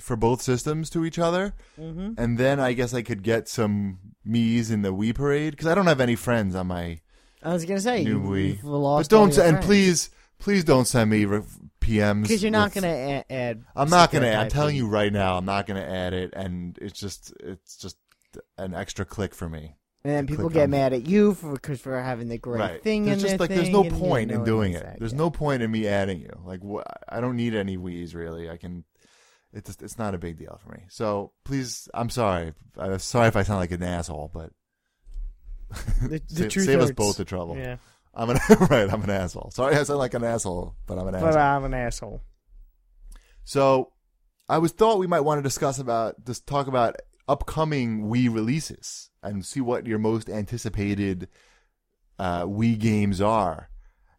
for both systems to each other, mm-hmm. and then I guess I could get some Miis in the Wii parade because I don't have any friends on my. I was gonna say new Wii, but don't please don't send me PMs because you're not going to add. I'm not going to. I'm telling you right now, I'm not going to add it, and it's just an extra click for me. And then people get mad at you for having the great thing. It's just like there's no point in doing it. There's no point in me adding you. Like I don't need any Wii's really. I can. It's not a big deal for me. So please, I'm sorry. I'm sorry if I sound like an asshole, but the truth save us both the trouble. Yeah. I'm an asshole. Sorry, I sound like an asshole, but I'm an asshole. So, I thought we might want to talk about upcoming Wii releases and see what your most anticipated Wii games are.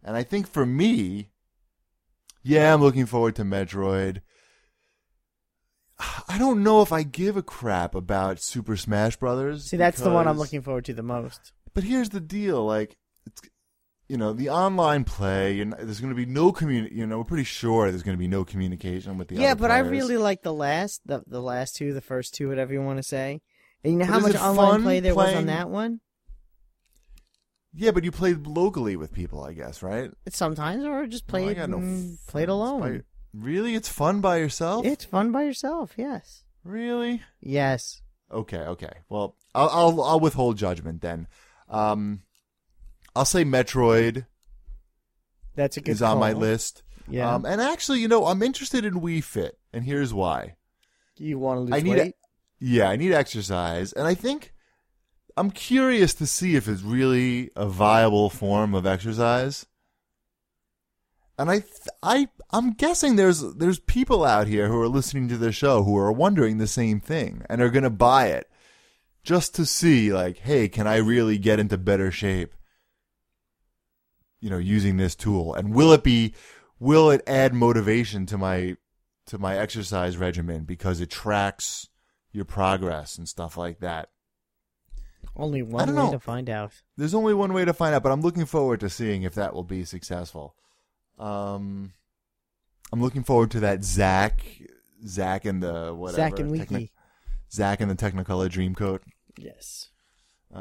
And I think for me, I'm looking forward to Metroid. I don't know if I give a crap about Super Smash Brothers. See, that's the one I'm looking forward to the most. But here's the deal, it's, the online play, and there's going to be no community. We're pretty sure there's going to be no communication with the other players. I really like the first two, whatever you want to say. And you know how much online play there was on that one? Yeah, but you played locally with people, I guess, right? Sometimes, or just played alone. Really? It's fun by yourself? It's fun by yourself, yes. Really? Yes. Okay. Well, I'll withhold judgment then. I'll say Metroid. That's a good call. On my list. Yeah. And actually, I'm interested in Wii Fit, and here's why. You want to lose weight? I need exercise, and I think I'm curious to see if it's really a viable form of exercise. And I'm guessing there's people out here who are listening to this show who are wondering the same thing and are going to buy it just to see, hey, can I really get into better shape? Using this tool, and will it add motivation to my exercise regimen because it tracks your progress and stuff like that? Only one way to find out. There's only one way to find out, but I'm looking forward to seeing if that will be successful. I'm looking forward to that Zach and the whatever. Zach and Wiki. Zach and the Technicolor Dreamcoat. Yes. I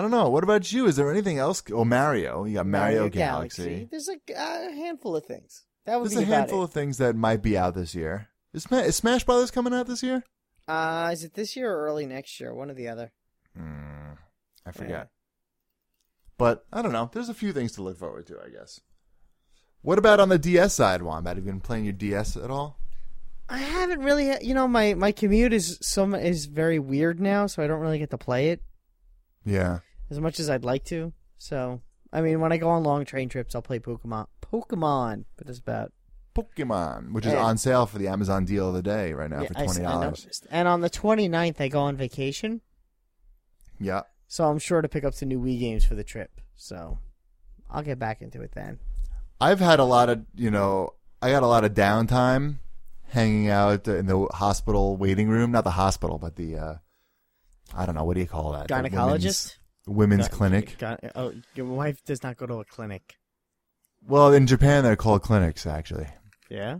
don't know. What about you? Is there anything else? Oh, Mario. You got Mario Galaxy. There's a handful of things. There's a handful of things that might be out this year. Is Smash Brothers coming out this year? Is it this year or early next year? One or the other. I forget. Yeah. But I don't know. There's a few things to look forward to, I guess. What about on the DS side, Wombat? Have you been playing your DS at all? I haven't really. My commute is very weird now, so I don't really get to play it. Yeah. As much as I'd like to. So, when I go on long train trips, I'll play Pokemon, but that's about... Pokemon, which is on sale for the Amazon deal of the day right now for $20. I noticed. And on the 29th, I go on vacation. Yeah. So I'm sure to pick up some new Wii games for the trip. So, I'll get back into it then. I've had a lot of, I got a lot of downtime hanging out in the hospital waiting room. Not the hospital, but the... I don't know. What do you call that? Gynecologist? Women's clinic. Your wife does not go to a clinic. Well, in Japan, they're called clinics, actually. Yeah?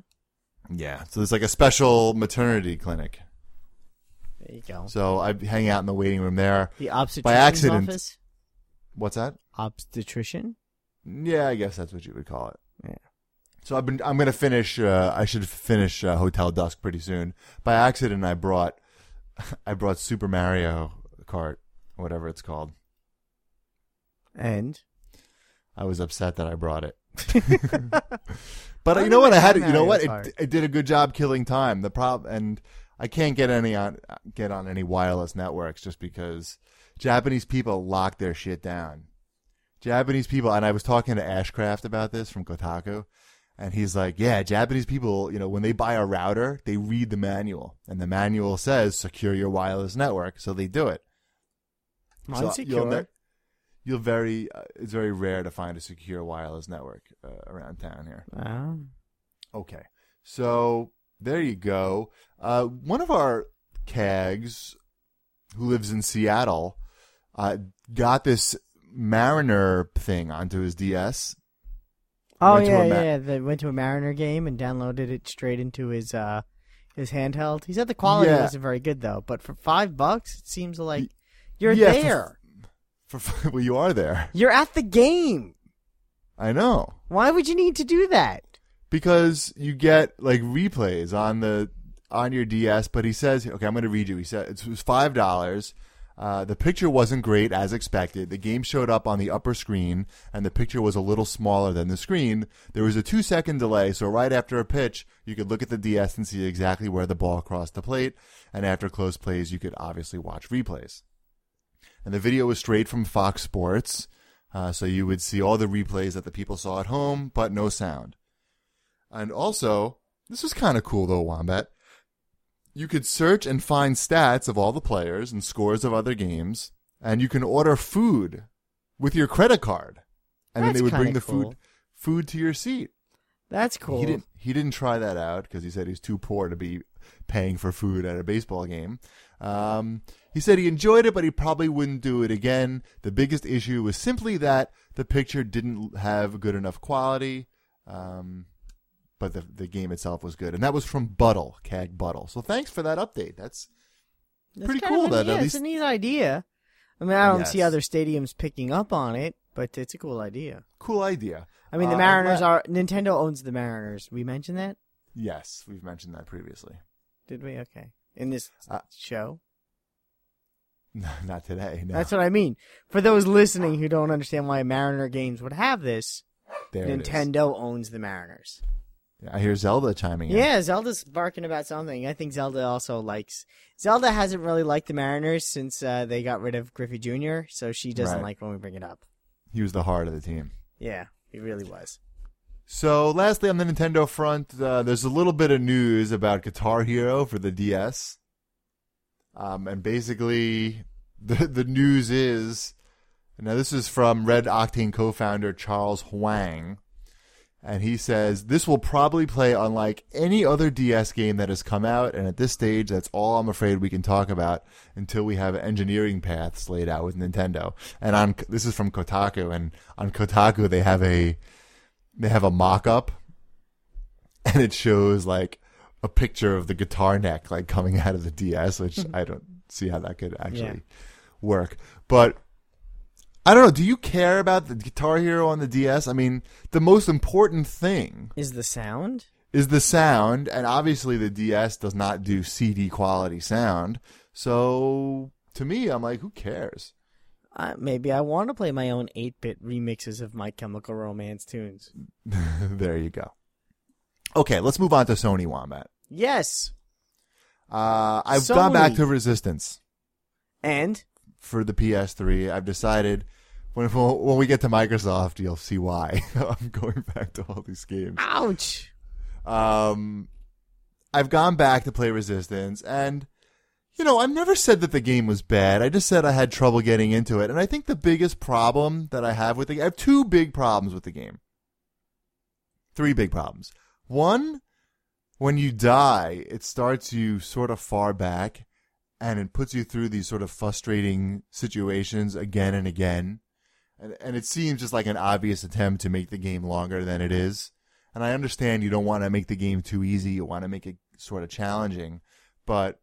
Yeah. So there's like a special maternity clinic. There you go. So I hang out in the waiting room there. The obstetrician's office? What's that? Obstetrician? Yeah, I guess that's what you would call it. Yeah. So I'm going to finish, I should finish Hotel Dusk pretty soon. By accident, I brought Super Mario Kart, whatever it's called. And? I was upset that I brought it. But you know what? I had it. You know what? It did a good job killing time. The problem, and I can't get on any wireless networks just because Japanese people lock their shit down. Japanese people, and I was talking to Ashcraft about this from Kotaku, and he's like, "Yeah, Japanese people, you know, when they buy a router, they read the manual, and the manual says secure your wireless network, so they do it." Unsecure. It's very rare to find a secure wireless network around town here. Wow. Okay. So there you go. One of our CAGs who lives in Seattle got this Mariner thing onto his DS. Oh, yeah. They went to a Mariner game and downloaded it straight into his handheld. He said the quality wasn't very good, though. But for $5, it seems like you're there. Well, you are there. You're at the game. I know. Why would you need to do that? Because you get like replays on your DS. But he says, "Okay, I'm going to read you." He said it was $5. The picture wasn't great as expected. The game showed up on the upper screen, and the picture was a little smaller than the screen. There was a 2-second delay, so right after a pitch, you could look at the DS and see exactly where the ball crossed the plate. And after close plays, you could obviously watch replays. And the video was straight from Fox Sports, so you would see all the replays that the people saw at home, but no sound. And also, this was kind of cool though, Wombat. You could search and find stats of all the players and scores of other games, and you can order food with your credit card, and then they would bring the food to your seat. That's cool. He didn't try that out because he said he's too poor to be paying for food at a baseball game. He said he enjoyed it, but he probably wouldn't do it again. The biggest issue was simply that the picture didn't have good enough quality, but the game itself was good. And that was from Buttle, CAG Buttle. So thanks for that update. That's pretty cool. It's a neat idea. I mean, I don't see other stadiums picking up on it, but it's a cool idea. Cool idea. I mean, the Mariners Nintendo owns the Mariners. We mentioned that? Yes, we've mentioned that previously. Did we? Okay. In this show? No, not today. No. That's what I mean. For those listening who don't understand why Mariner games would have this, Nintendo owns the Mariners. I hear Zelda chiming in. Yeah, Zelda's barking about something. I think Zelda also likes... Zelda hasn't really liked the Mariners since they got rid of Griffey Jr., so she doesn't like when we bring it up. He was the heart of the team. Yeah, he really was. So, lastly, on the Nintendo front, there's a little bit of news about Guitar Hero for the DS. And basically, the news is... Now, this is from Red Octane co-founder Charles Huang. And he says, "This will probably play unlike any other DS game that has come out. And at this stage, that's all I'm afraid we can talk about until we have engineering paths laid out with Nintendo." And this is from Kotaku. And on Kotaku, they have a mock-up. And it shows, like, a picture of the guitar neck, like, coming out of the DS, which I don't see how that could actually work. But... I don't know. Do you care about the Guitar Hero on the DS? I mean, the most important thing... Is the sound. And obviously the DS does not do CD quality sound. So, to me, I'm like, who cares? Maybe I want to play my own 8-bit remixes of My Chemical Romance tunes. There you go. Okay, let's move on to Sony, Wombat. Yes. I've gone back to Resistance. And... for the PS3, I've decided when we get to Microsoft, you'll see why I'm going back to all these games. Ouch! I've gone back to play Resistance, and, you know, I've never said that the game was bad. I just said I had trouble getting into it, and I think the biggest problem that I have with the game... I have two big problems with the game. Three big problems. One, when you die, it starts you sort of far back, and it puts you through these sort of frustrating situations again and again. And it seems just like an obvious attempt to make the game longer than it is. And I understand you don't want to make the game too easy. You want to make it sort of challenging. But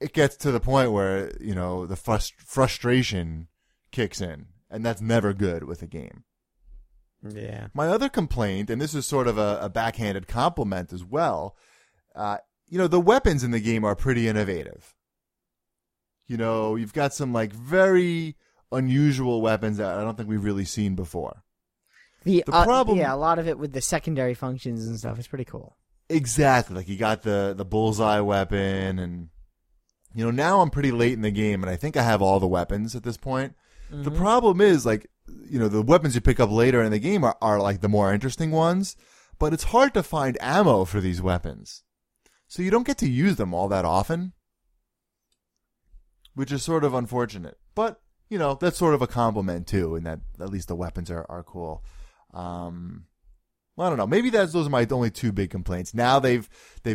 it gets to the point where, you know, the frustration kicks in. And that's never good with a game. Yeah. My other complaint, and this is sort of a backhanded compliment as well, you know, the weapons in the game are pretty innovative. You know, you've got some, like, very unusual weapons that I don't think we've really seen before. The problem, yeah, a lot of it with the secondary functions and stuff is pretty cool. Exactly. Like, you got the bullseye weapon, and, you know, now I'm pretty late in the game, and I think I have all the weapons at this point. Mm-hmm. The problem is, like, you know, the weapons you pick up later in the game are, like, the more interesting ones, but it's hard to find ammo for these weapons. So you don't get to use them all that often, which is sort of unfortunate. But, you know, that's sort of a compliment, too, in that at least the weapons are cool. Well, I don't know. Maybe those are my only two big complaints. Now they've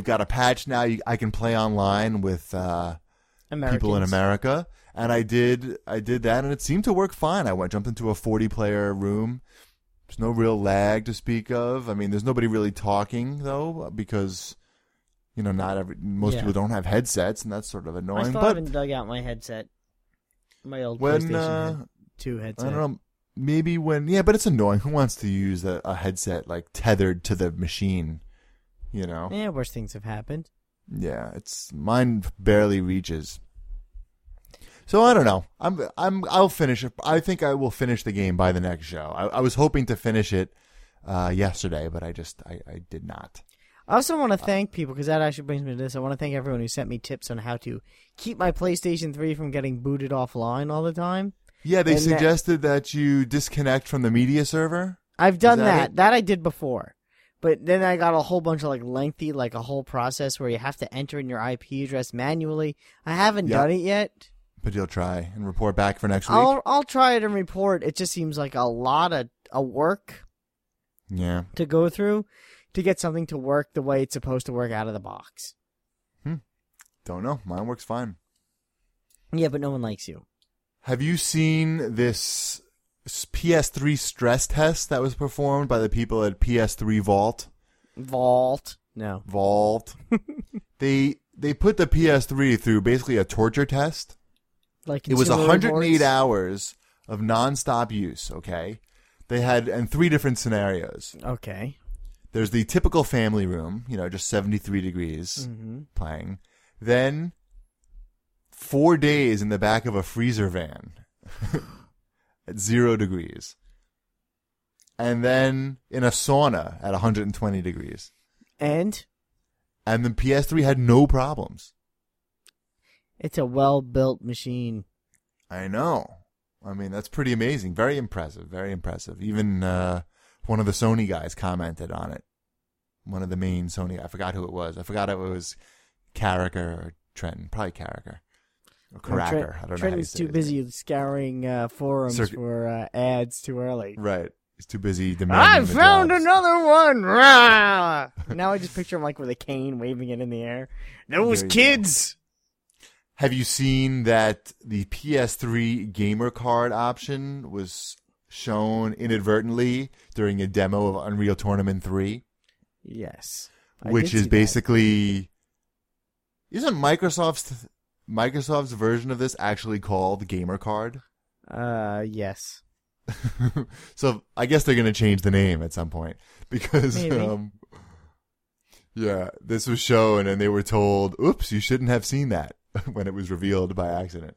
got a patch. Now I can play online with people in America. And I did that, and it seemed to work fine. I jumped into a 40-player room. There's no real lag to speak of. I mean, there's nobody really talking, though, because... You know, most people don't have headsets, and that's sort of annoying. I still haven't dug out my headset, my old PlayStation 2 headset. I don't know, maybe but it's annoying. Who wants to use a headset, like, tethered to the machine, you know? Yeah, worse things have happened. Yeah, mine barely reaches. So, I don't know. I'll finish it. I think I will finish the game by the next show. I was hoping to finish it yesterday, but I did not. I also want to thank people, because that actually brings me to this. I want to thank everyone who sent me tips on how to keep my PlayStation 3 from getting booted offline all the time. Yeah, they suggested that you disconnect from the media server. I've done that. That I did before. But then I got a whole bunch of lengthy, a whole process where you have to enter in your IP address manually. I haven't done it yet. But you'll try and report back for next week? I'll try it and report. It just seems like a lot of work to go through. To get something to work the way it's supposed to work out of the box. Don't know. Mine works fine. Yeah, but no one likes you. Have you seen this PS3 stress test that was performed by the people at PS3 Vault? No. Vault. They put the PS3 through basically a torture test. It was 108 hours of nonstop use, okay? They had three different scenarios. Okay. There's the typical family room, you know, just 73 degrees playing. Then 4 days in the back of a freezer van at 0 degrees. And then in a sauna at 120 degrees. And the PS3 had no problems. It's a well-built machine. I know. I mean, that's pretty amazing. Very impressive. Very impressive. Even... one of the Sony guys commented on it. One of the main Sony... I forgot who it was. I forgot if it was Carricker or Trenton. Probably Carricker. Or Cracker. I don't know. Trenton's too busy scouring forums for ads too early. Right. He's too busy demanding the jobs. I found another one! Now I just picture him with a cane waving it in the air. Those kids! Go. Have you seen that the PS3 gamer card option was... shown inadvertently during a demo of Unreal Tournament 3. Yes. Which is basically... Isn't Microsoft's version of this actually called Gamer Card? Yes. So I guess they're going to change the name at some point. Because, this was shown and they were told, oops, you shouldn't have seen that when it was revealed by accident.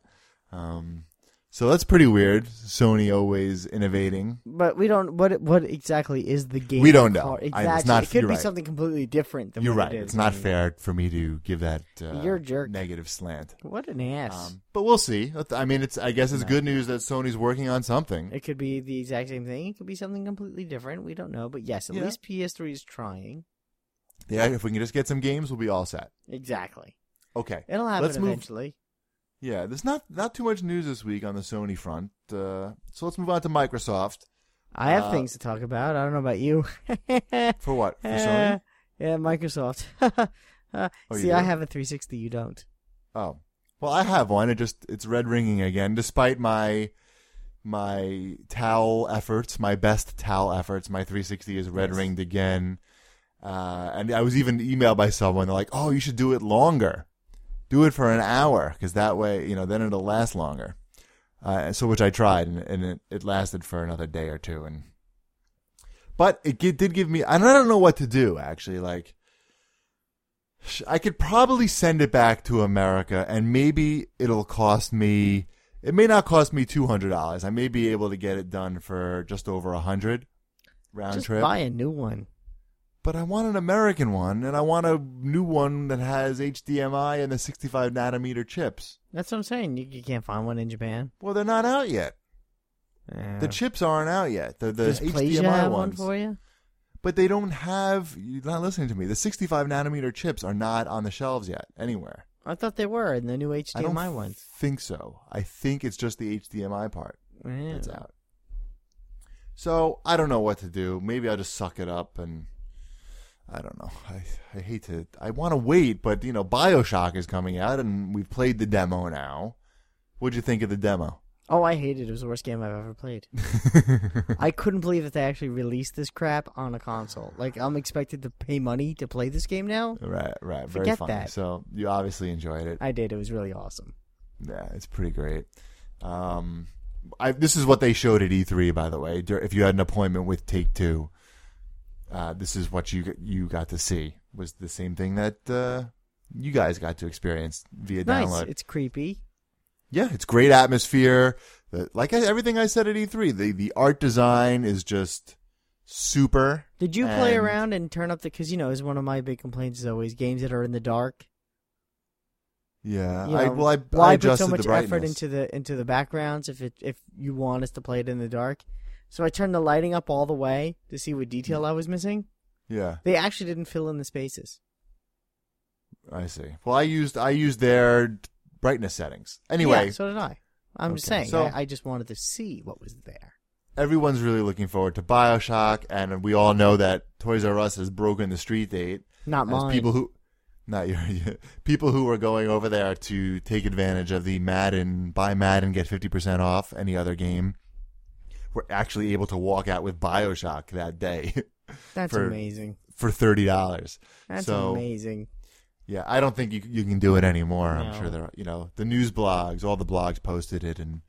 So that's pretty weird. Sony always innovating. But we don't... What exactly is the game? We don't know. Exactly. It could be something completely different than what it is. You're right. It's not fair for me to give that negative slant. What an ass. But we'll see. I mean, I guess it's good news that Sony's working on something. It could be the exact same thing. It could be something completely different. We don't know. But yes, at least PS3 is trying. Yeah, if we can just get some games, we'll be all set. Exactly. Okay. It'll happen eventually. Yeah, there's not too much news this week on the Sony front, so let's move on to Microsoft. I have things to talk about. I don't know about you. For what? For Sony? Yeah, Microsoft. See, I have a 360. You don't. Oh. Well, I have one. It's red ringing again, despite my my towel efforts, my best towel efforts. My 360 is red ringed again. And I was even emailed by someone. They're like, oh, you should do it longer. Do it for an hour, because that way, you know, then it'll last longer. So which I tried, and it lasted for another day or two. But it did give me, and I don't know what to do, actually. Like, I could probably send it back to America, and maybe it'll cost me, it may not cost me $200. I may be able to get it done for just over $100 round trip. Just buy a new one. But I want an American one, and I want a new one that has HDMI and the 65-nanometer chips. That's what I'm saying. You can't find one in Japan. Well, they're not out yet. The chips aren't out yet. The does HDMI have ones. One for you? But they don't have... You're not listening to me. The 65-nanometer chips are not on the shelves yet anywhere. I thought they were in the new HDMI ones. I don't think so. I think it's just the HDMI part that's out. So, I don't know what to do. Maybe I'll just suck it up and... I don't know. I hate to... I want to wait, but, you know, BioShock is coming out, and we've played the demo now. What'd you think of the demo? Oh, I hated it. It was the worst game I've ever played. I couldn't believe that they actually released this crap on a console. Like, I'm expected to pay money to play this game now? Right. Forget very that. So, you obviously enjoyed it. I did. It was really awesome. Yeah, it's pretty great. This is what they showed at E3, by the way. If you had an appointment with Take-Two... this is what you got to see. Was the same thing that you guys got to experience via download. It's creepy. Yeah, it's great atmosphere. Everything I said at E3, the art design is just super. Did you play around and turn up the... Because, you know, is one of my big complaints is always games that are in the dark. Yeah. You know, I adjusted the brightness. Why put so much effort into the backgrounds if you want us to play it in the dark? So I turned the lighting up all the way to see what detail I was missing. Yeah. They actually didn't fill in the spaces. I see. Well, I used their brightness settings. Anyway. Yeah, so did I. I'm just saying. So, I just wanted to see what was there. Everyone's really looking forward to BioShock, and we all know that Toys R Us has broken the street date. Not mine. People who are going over there to take advantage of the Madden, buy Madden, get 50% off any other game. We're actually able to walk out with BioShock that day. That's amazing. For $30. That's amazing. Yeah, I don't think you can do it anymore. No. I'm sure there are, you know, the news blogs, all the blogs posted it, and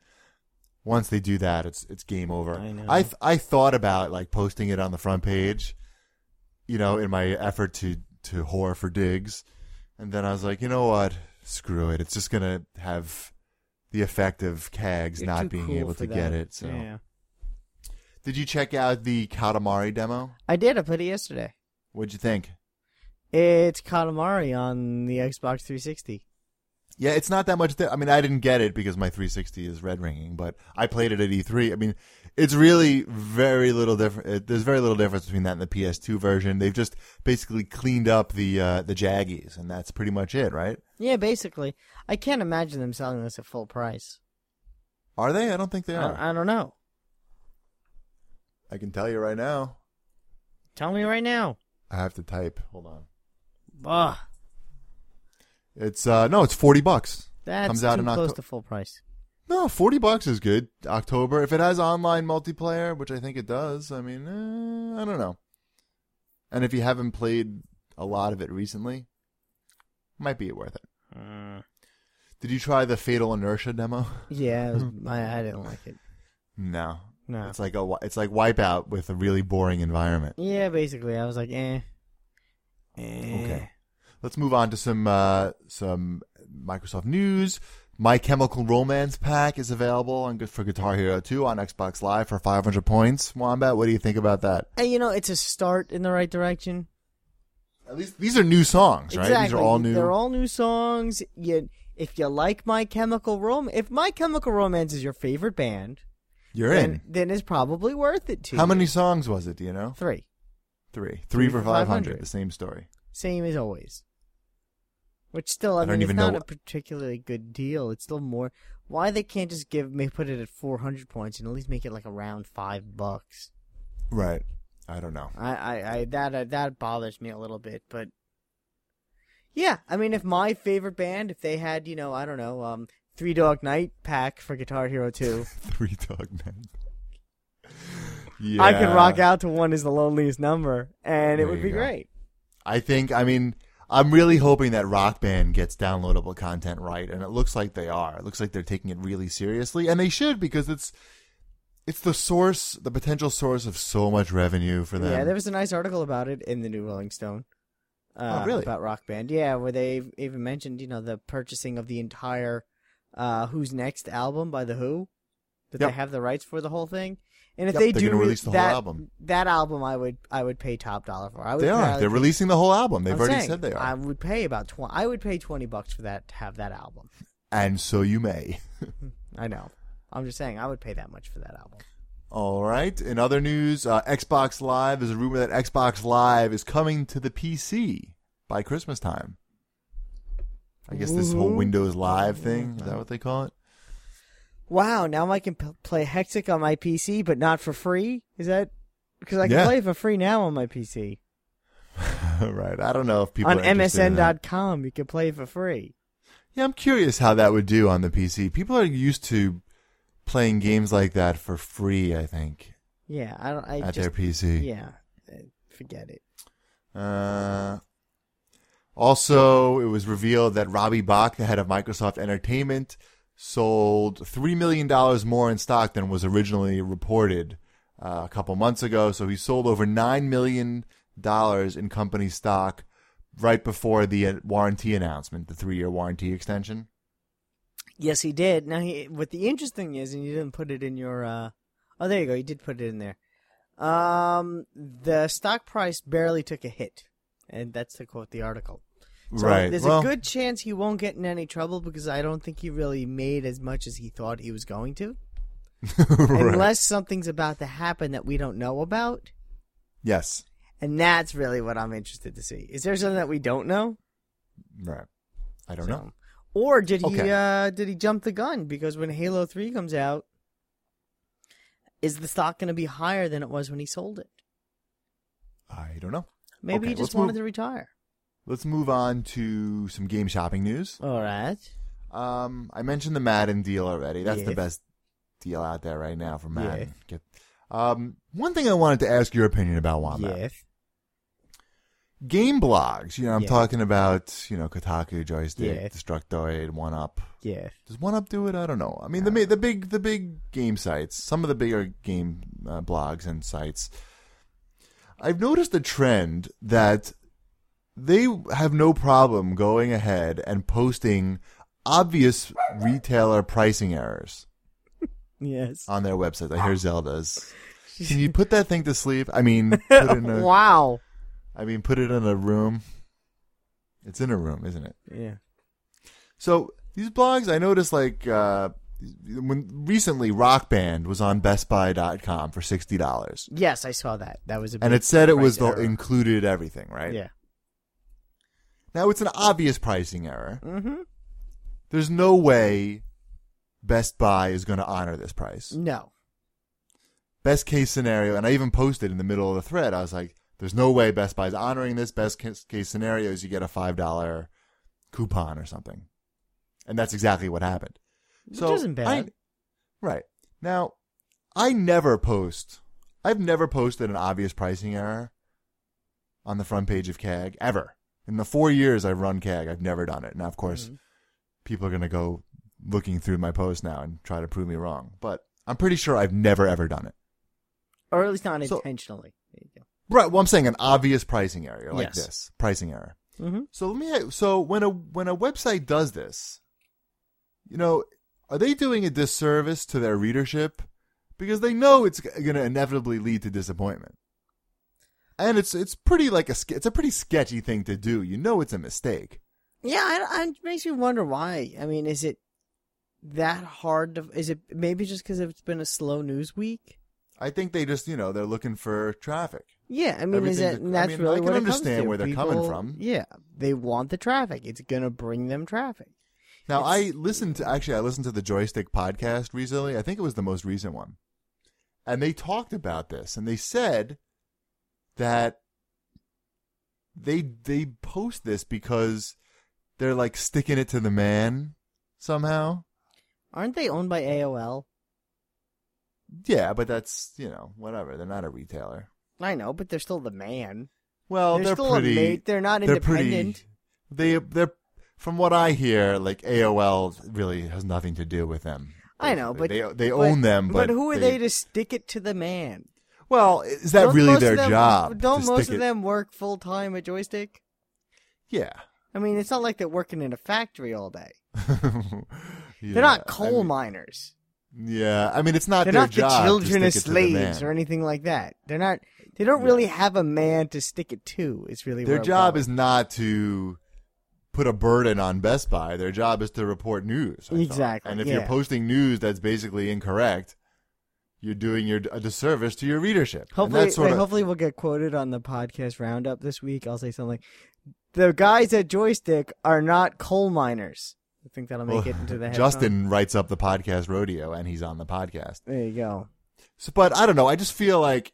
once they do that, it's game over. I know. I thought about like posting it on the front page, you know, in my effort to whore for digs, and then I was like, you know what? Screw it. It's just gonna have the effect of CAGs You're not being cool able to that. Get it. So. Yeah. Did you check out the Katamari demo? I did. I played it yesterday. What'd you think? It's Katamari on the Xbox 360. Yeah, it's not that much. I mean, I didn't get it because my 360 is red ringing, but I played it at E3. I mean, it's really very little different. There's very little difference between that and the PS2 version. They've just basically cleaned up the jaggies, and that's pretty much it, right? Yeah, basically. I can't imagine them selling this at full price. Are they? I don't think they are. I don't know. I can tell you right now. Tell me right now. I have to type. Hold on. It's it's $40. That's comes out too close to full price. No, $40 is good. October, if it has online multiplayer, which I think it does. I mean, I don't know. And if you haven't played a lot of it recently, might be worth it. Did you try the Fatal Inertia demo? Yeah, I didn't like it. No. No. It's like Wipeout with a really boring environment. Yeah, basically. I was like, eh. Okay. Let's move on to some Microsoft news. My Chemical Romance pack is available for Guitar Hero 2 on Xbox Live for 500 points. Wombat, what do you think about that? And, you know, it's a start in the right direction. At least these are new songs, right? Exactly. These are all new. They're all new songs. If you like My Chemical Romance, if My Chemical Romance is your favorite band. Then it's probably worth it to you. How many songs was it, do you know? Three for 500. The same story. Same as always. Which still, I mean, it's not a particularly good deal. It's still more. Why they can't just put it at 400 points and at least make it like around $5. Right. I don't know. That bothers me a little bit, but yeah. I mean, if my favorite band, if they had, you know, I don't know, Three Dog Night pack for Guitar Hero 2. Three Dog Night. Yeah. I could rock out to One Is the Loneliest Number, and it would be great. I think, I mean, I'm really hoping that Rock Band gets downloadable content right, and it looks like they are. It looks like they're taking it really seriously, and they should, because it's the source, the potential source of so much revenue for them. Yeah, there was a nice article about it in the new Rolling Stone. Oh, really? About Rock Band. Yeah, where they even mentioned, you know, the purchasing of the entire Who's Next album by The Who, that they have the rights for the whole thing. And if they do release the whole album. That album I would pay top dollar for. I would They're releasing the whole album. They've already said they are. I would pay about $20 for that, to have that album. And so you may. I know. I'm just saying I would pay that much for that album. All right. In other news, Xbox Live, there's a rumor that Xbox Live is coming to the PC by Christmas time. I guess this whole Windows Live thing, is that what they call it? Wow, now I can play Hextech on my PC, but not for free? Is that... Because I can play it for free now on my PC. Right. I don't know if people on MSN.com, you can play it for free. Yeah, I'm curious how that would do on the PC. People are used to playing games like that for free, I think. Yeah, I don't... at their PC. Yeah, forget it. Also, it was revealed that Robbie Bach, the head of Microsoft Entertainment, sold $3 million more in stock than was originally reported a couple months ago. So he sold over $9 million in company stock right before the warranty announcement, the 3-year warranty extension. Yes, he did. Now, what the interesting is, and you didn't put it in your... oh, there you go. You did put it in there. The stock price barely took a hit. And that's to quote the article. So there's a good chance he won't get in any trouble because I don't think he really made as much as he thought he was going to. Unless something's about to happen that we don't know about. Yes. And that's really what I'm interested to see. Is there something that we don't know? Right. I don't know. Or did he did he jump the gun? Because when Halo 3 comes out, is the stock going to be higher than it was when he sold it? I don't know. Maybe he just wanted to retire. Let's move on to some game shopping news. All right. I mentioned the Madden deal already. That's the best deal out there right now for Madden. Yeah. One thing I wanted to ask your opinion about, Wombat. Yes. Game blogs. You know, I'm talking about, you know, Kotaku, Joystiq, Destructoid, 1UP. Yeah. Does 1UP do it? I don't know. I mean, the big game sites, some of the bigger game blogs and sites. I've noticed a trend that they have no problem going ahead and posting obvious retailer pricing errors. Yes. On their website. I hear Zelda's. Can you put that thing to sleep? I mean, put in a, wow. I mean, put it in a room. It's in a room, isn't it? Yeah. So these blogs, I noticed like recently, Rock Band was on BestBuy.com for $60. Yes, I saw that. That was a big, and it said it was included everything, right? Yeah. Now it's an obvious pricing error. Mm-hmm. There's no way Best Buy is going to honor this price. No. Best case scenario, and I even posted in the middle of the thread. I was like, "There's no way Best Buy is honoring this. Best case scenario is you get a $5 coupon or something," and that's exactly what happened. So which isn't bad. Right. Now, I've never posted an obvious pricing error on the front page of CAG, ever. In the 4 years I've run CAG, I've never done it. Now, of course, people are going to go looking through my post now and try to prove me wrong. But I'm pretty sure I've never, ever done it. Or at least not intentionally. There you go. Right. Well, I'm saying an obvious pricing error like this. Pricing error. Mm-hmm. So when a website does this, you know... Are they doing a disservice to their readership? Because they know it's going to inevitably lead to disappointment. And it's a pretty sketchy thing to do. You know it's a mistake. Yeah, it makes me wonder why. I mean, is it that hard? Is it maybe just because it's been a slow news week? I think they just, you know, they're looking for traffic. Yeah, I mean, really what it comes to. I can understand where they're coming from. Yeah, they want the traffic. It's going to bring them traffic. Now, I listened to the Joystiq podcast recently. I think it was the most recent one. And they talked about this. And they said that they post this because they're, like, sticking it to the man somehow. Aren't they owned by AOL? Yeah, but that's, you know, whatever. They're not a retailer. I know, but they're still the man. Well, they're still pretty, a mate. They're not independent. They're from what I hear, like AOL really has nothing to do with them. I know, but they own them. But who are they to stick it to the man? Well, is that really their job? Don't most of them work full time at Joystiq? Yeah. I mean, it's not like they're working in a factory all day. Yeah, they're not coal miners. Yeah, I mean, it's not their job. They're not the children of slaves or anything like that. They're not. They don't really have a man to stick it to. It's really their job is not to put a burden on Best Buy. Their job is to report news. Exactly. And if you're posting news that's basically incorrect, you're doing a disservice to your readership. Hopefully we'll get quoted on the podcast roundup this week. I'll say something like, the guys at Joystiq are not coal miners. I think that'll make it into the headline. Justin writes up the podcast rodeo, and he's on the podcast. There you go. So, but I don't know. I just feel like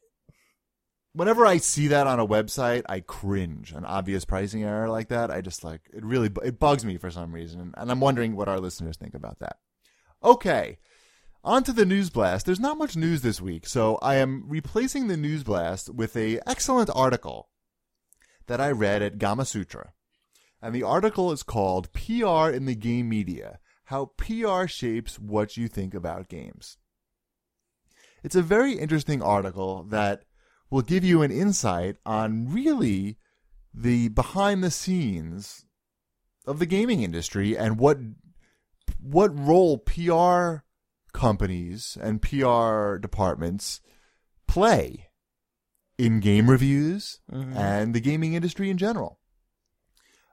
whenever I see that on a website, I cringe. An obvious pricing error like that, I just like it. Really, it bugs me for some reason, and I'm wondering what our listeners think about that. Okay. On to the News Blast. There's not much news this week, so I am replacing the News Blast with an excellent article that I read at Gamma Sutra. And the article is called PR in the Game Media, How PR Shapes What You Think About Games. It's a very interesting article that will give you an insight on really the behind the scenes of the gaming industry and what role PR companies and PR departments play in game reviews and the gaming industry in general.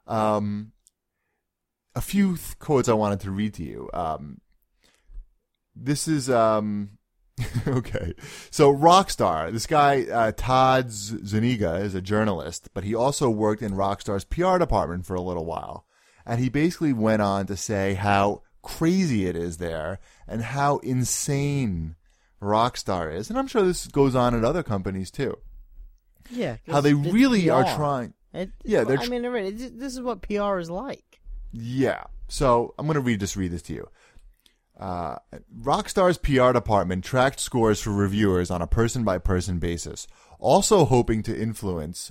A few quotes I wanted to read to you. This is okay. So Rockstar, this guy Todd Zuniga is a journalist, but he also worked in Rockstar's PR department for a little while, and he basically went on to say how crazy it is there and how insane Rockstar is, and I'm sure this goes on at other companies too. Yeah, how they really are trying. I mean, this is what PR is like. Yeah, so I'm going to read this to you. Rockstar's PR department tracked scores for reviewers on a person-by-person basis, often hoping to influence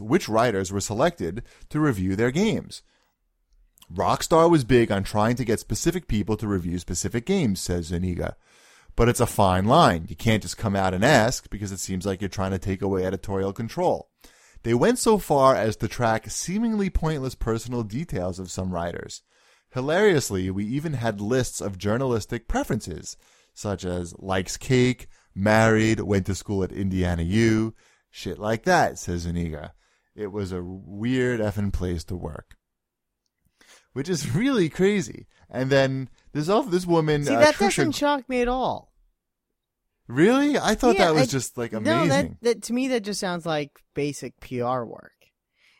which writers were selected to review their games. Rockstar was big on trying to get specific people to review specific games, says Zuniga. But it's a fine line. You can't just come out and ask because it seems like you're trying to take away editorial control. They went so far as to track seemingly pointless personal details of some writers. Hilariously, we even had lists of journalistic preferences, such as likes cake, married, went to school at Indiana U, shit like that, says Zuniga. It was a weird effing place to work. Which is really crazy. And then there's this woman. See, that Trisha, doesn't shock me at all. Really? I thought that was just like amazing. No, that to me that just sounds like basic PR work.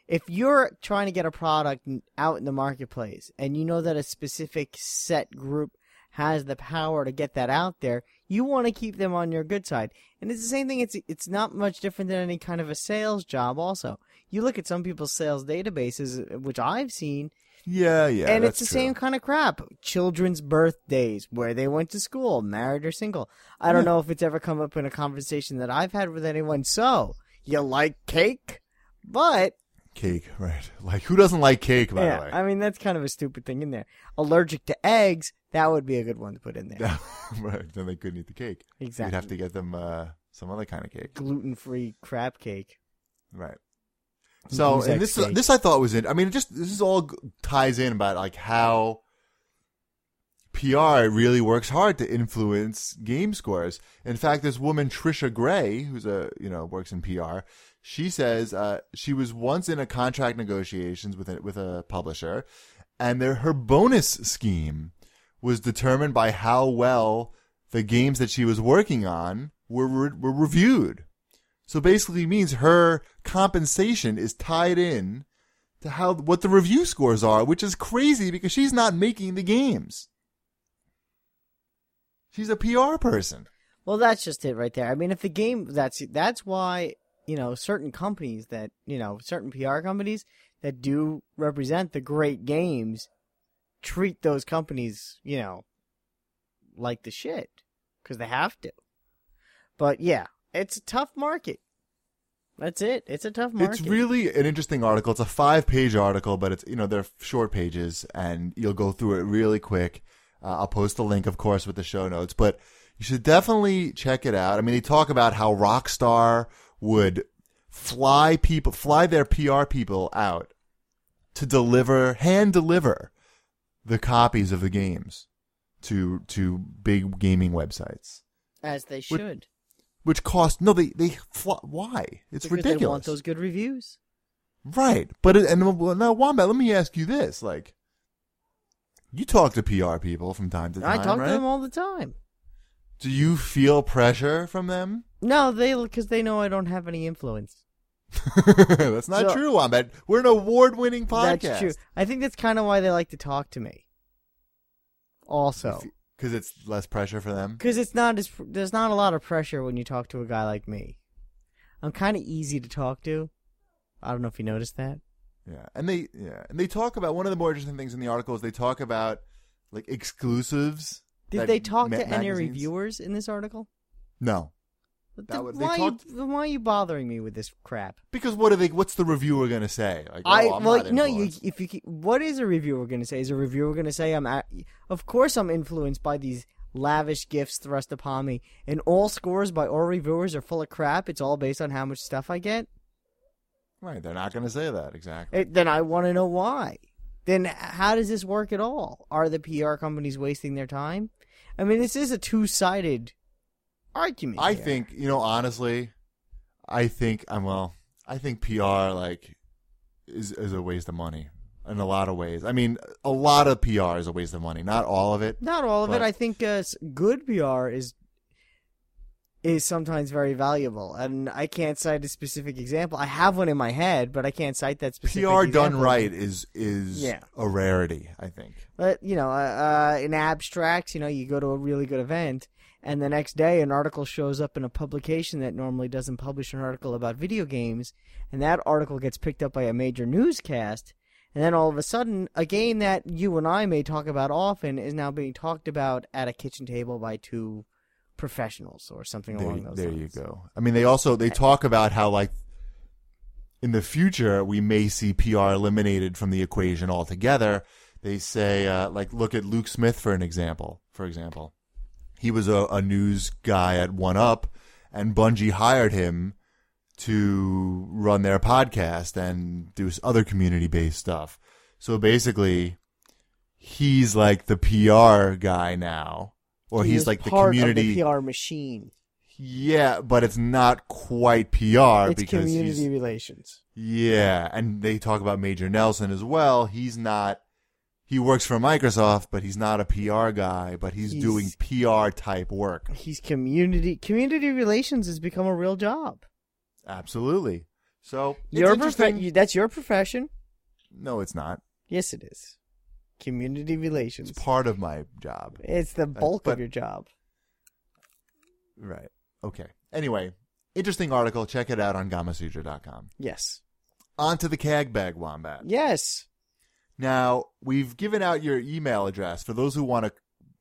If you're trying to get a product out in the marketplace and you know that a specific set group has the power to get that out there, you want to keep them on your good side. And it's the same thing. It's not much different than any kind of a sales job also. You look at some people's sales databases, which I've seen. Yeah, and it's the same kind of crap. Children's birthdays, where they went to school, married or single. I don't know if it's ever come up in a conversation that I've had with anyone. So, you like cake? But... cake, right. Like, who doesn't like cake, by the way? I mean, that's kind of a stupid thing in there. Allergic to eggs, that would be a good one to put in there. Right, then they couldn't eat the cake. Exactly. You'd have to get them some other kind of cake. Gluten-free crap cake. Right. So, and this I thought was it. I mean, this is all ties in about like how PR really works hard to influence game scores. In fact, this woman Trisha Gray, who's works in PR, she says she was once in a contract negotiations with a publisher, and her bonus scheme was determined by how well the games that she was working on were reviewed. So basically means her compensation is tied in to what the review scores are, which is crazy because she's not making the games. She's a PR person. Well, that's just it right there. I mean, if the game, that's why, certain companies that, certain PR companies that do represent the great games treat those companies, you know, like the shit, because they have to. But yeah, it's a tough market. That's it. It's a tough market. It's really an interesting article. It's a 5-page article, but it's, you know, they're short pages and you'll go through it really quick. I'll post the link, of course, with the show notes, but you should definitely check it out. I mean, they talk about how Rockstar would fly their PR people out to hand deliver the copies of the games to big gaming websites. As they should. Which cost... No, why? It's because ridiculous. They want those good reviews. Right. But, now, Wombat, let me ask you this. Like, you talk to PR people from time to time, I talk to them all the time. Do you feel pressure from them? No, because they know I don't have any influence. That's not true, Wombat. We're an award-winning podcast. That's true. I think that's kind of why they like to talk to me. Also... Because it's less pressure for them? Because there's not a lot of pressure when you talk to a guy like me. I'm kind of easy to talk to. I don't know if you noticed that. Yeah, and they talk about, one of the more interesting things in the article is they talk about, like, exclusives. Did they talk to any reviewers in this article? No. Why are you bothering me with this crap? Because what's the reviewer going to say? Like, what is a reviewer going to say? Is a reviewer going to say of course I'm influenced by these lavish gifts thrust upon me, and all scores by all reviewers are full of crap, it's all based on how much stuff I get? Right, they're not going to say that, exactly. Then I want to know why. Then how does this work at all? Are the PR companies wasting their time? I mean, this is a two-sided argument. I think, you know, honestly, I think PR like is a waste of money in a lot of ways. I mean, a lot of PR is a waste of money. Not all of it. I think good PR is sometimes very valuable, and I can't cite a specific example. I have one in my head, but I can't cite that specific example. PR done right is a rarity, I think. But you know, in abstracts, you know, you go to a really good event. And the next day, an article shows up in a publication that normally doesn't publish an article about video games, and that article gets picked up by a major newscast, and then all of a sudden, a game that you and I may talk about often is now being talked about at a kitchen table by two professionals or something along those lines. There you go. I mean, they talk about how, like, in the future, we may see PR eliminated from the equation altogether. They say, like, look at Luke Smith for example. He was a news guy at 1UP, and Bungie hired him to run their podcast and do other community-based stuff. So basically, he's like the PR guy now, or he's like the community of the PR machine. Yeah, but it's not quite PR. It's because community relations. Yeah, and they talk about Major Nelson as well. He's not. He works for Microsoft, but he's not a PR guy, but he's doing PR-type work. He's community relations has become a real job. Absolutely. So, that's your profession? No, it's not. Yes, it is. Community relations. It's part of my job. It's the bulk of your job. Right. Okay. Anyway, interesting article. Check it out on gamasutra.com. Yes. On to the CAG bag, Wombat. Yes. Now, we've given out your email address for those who want to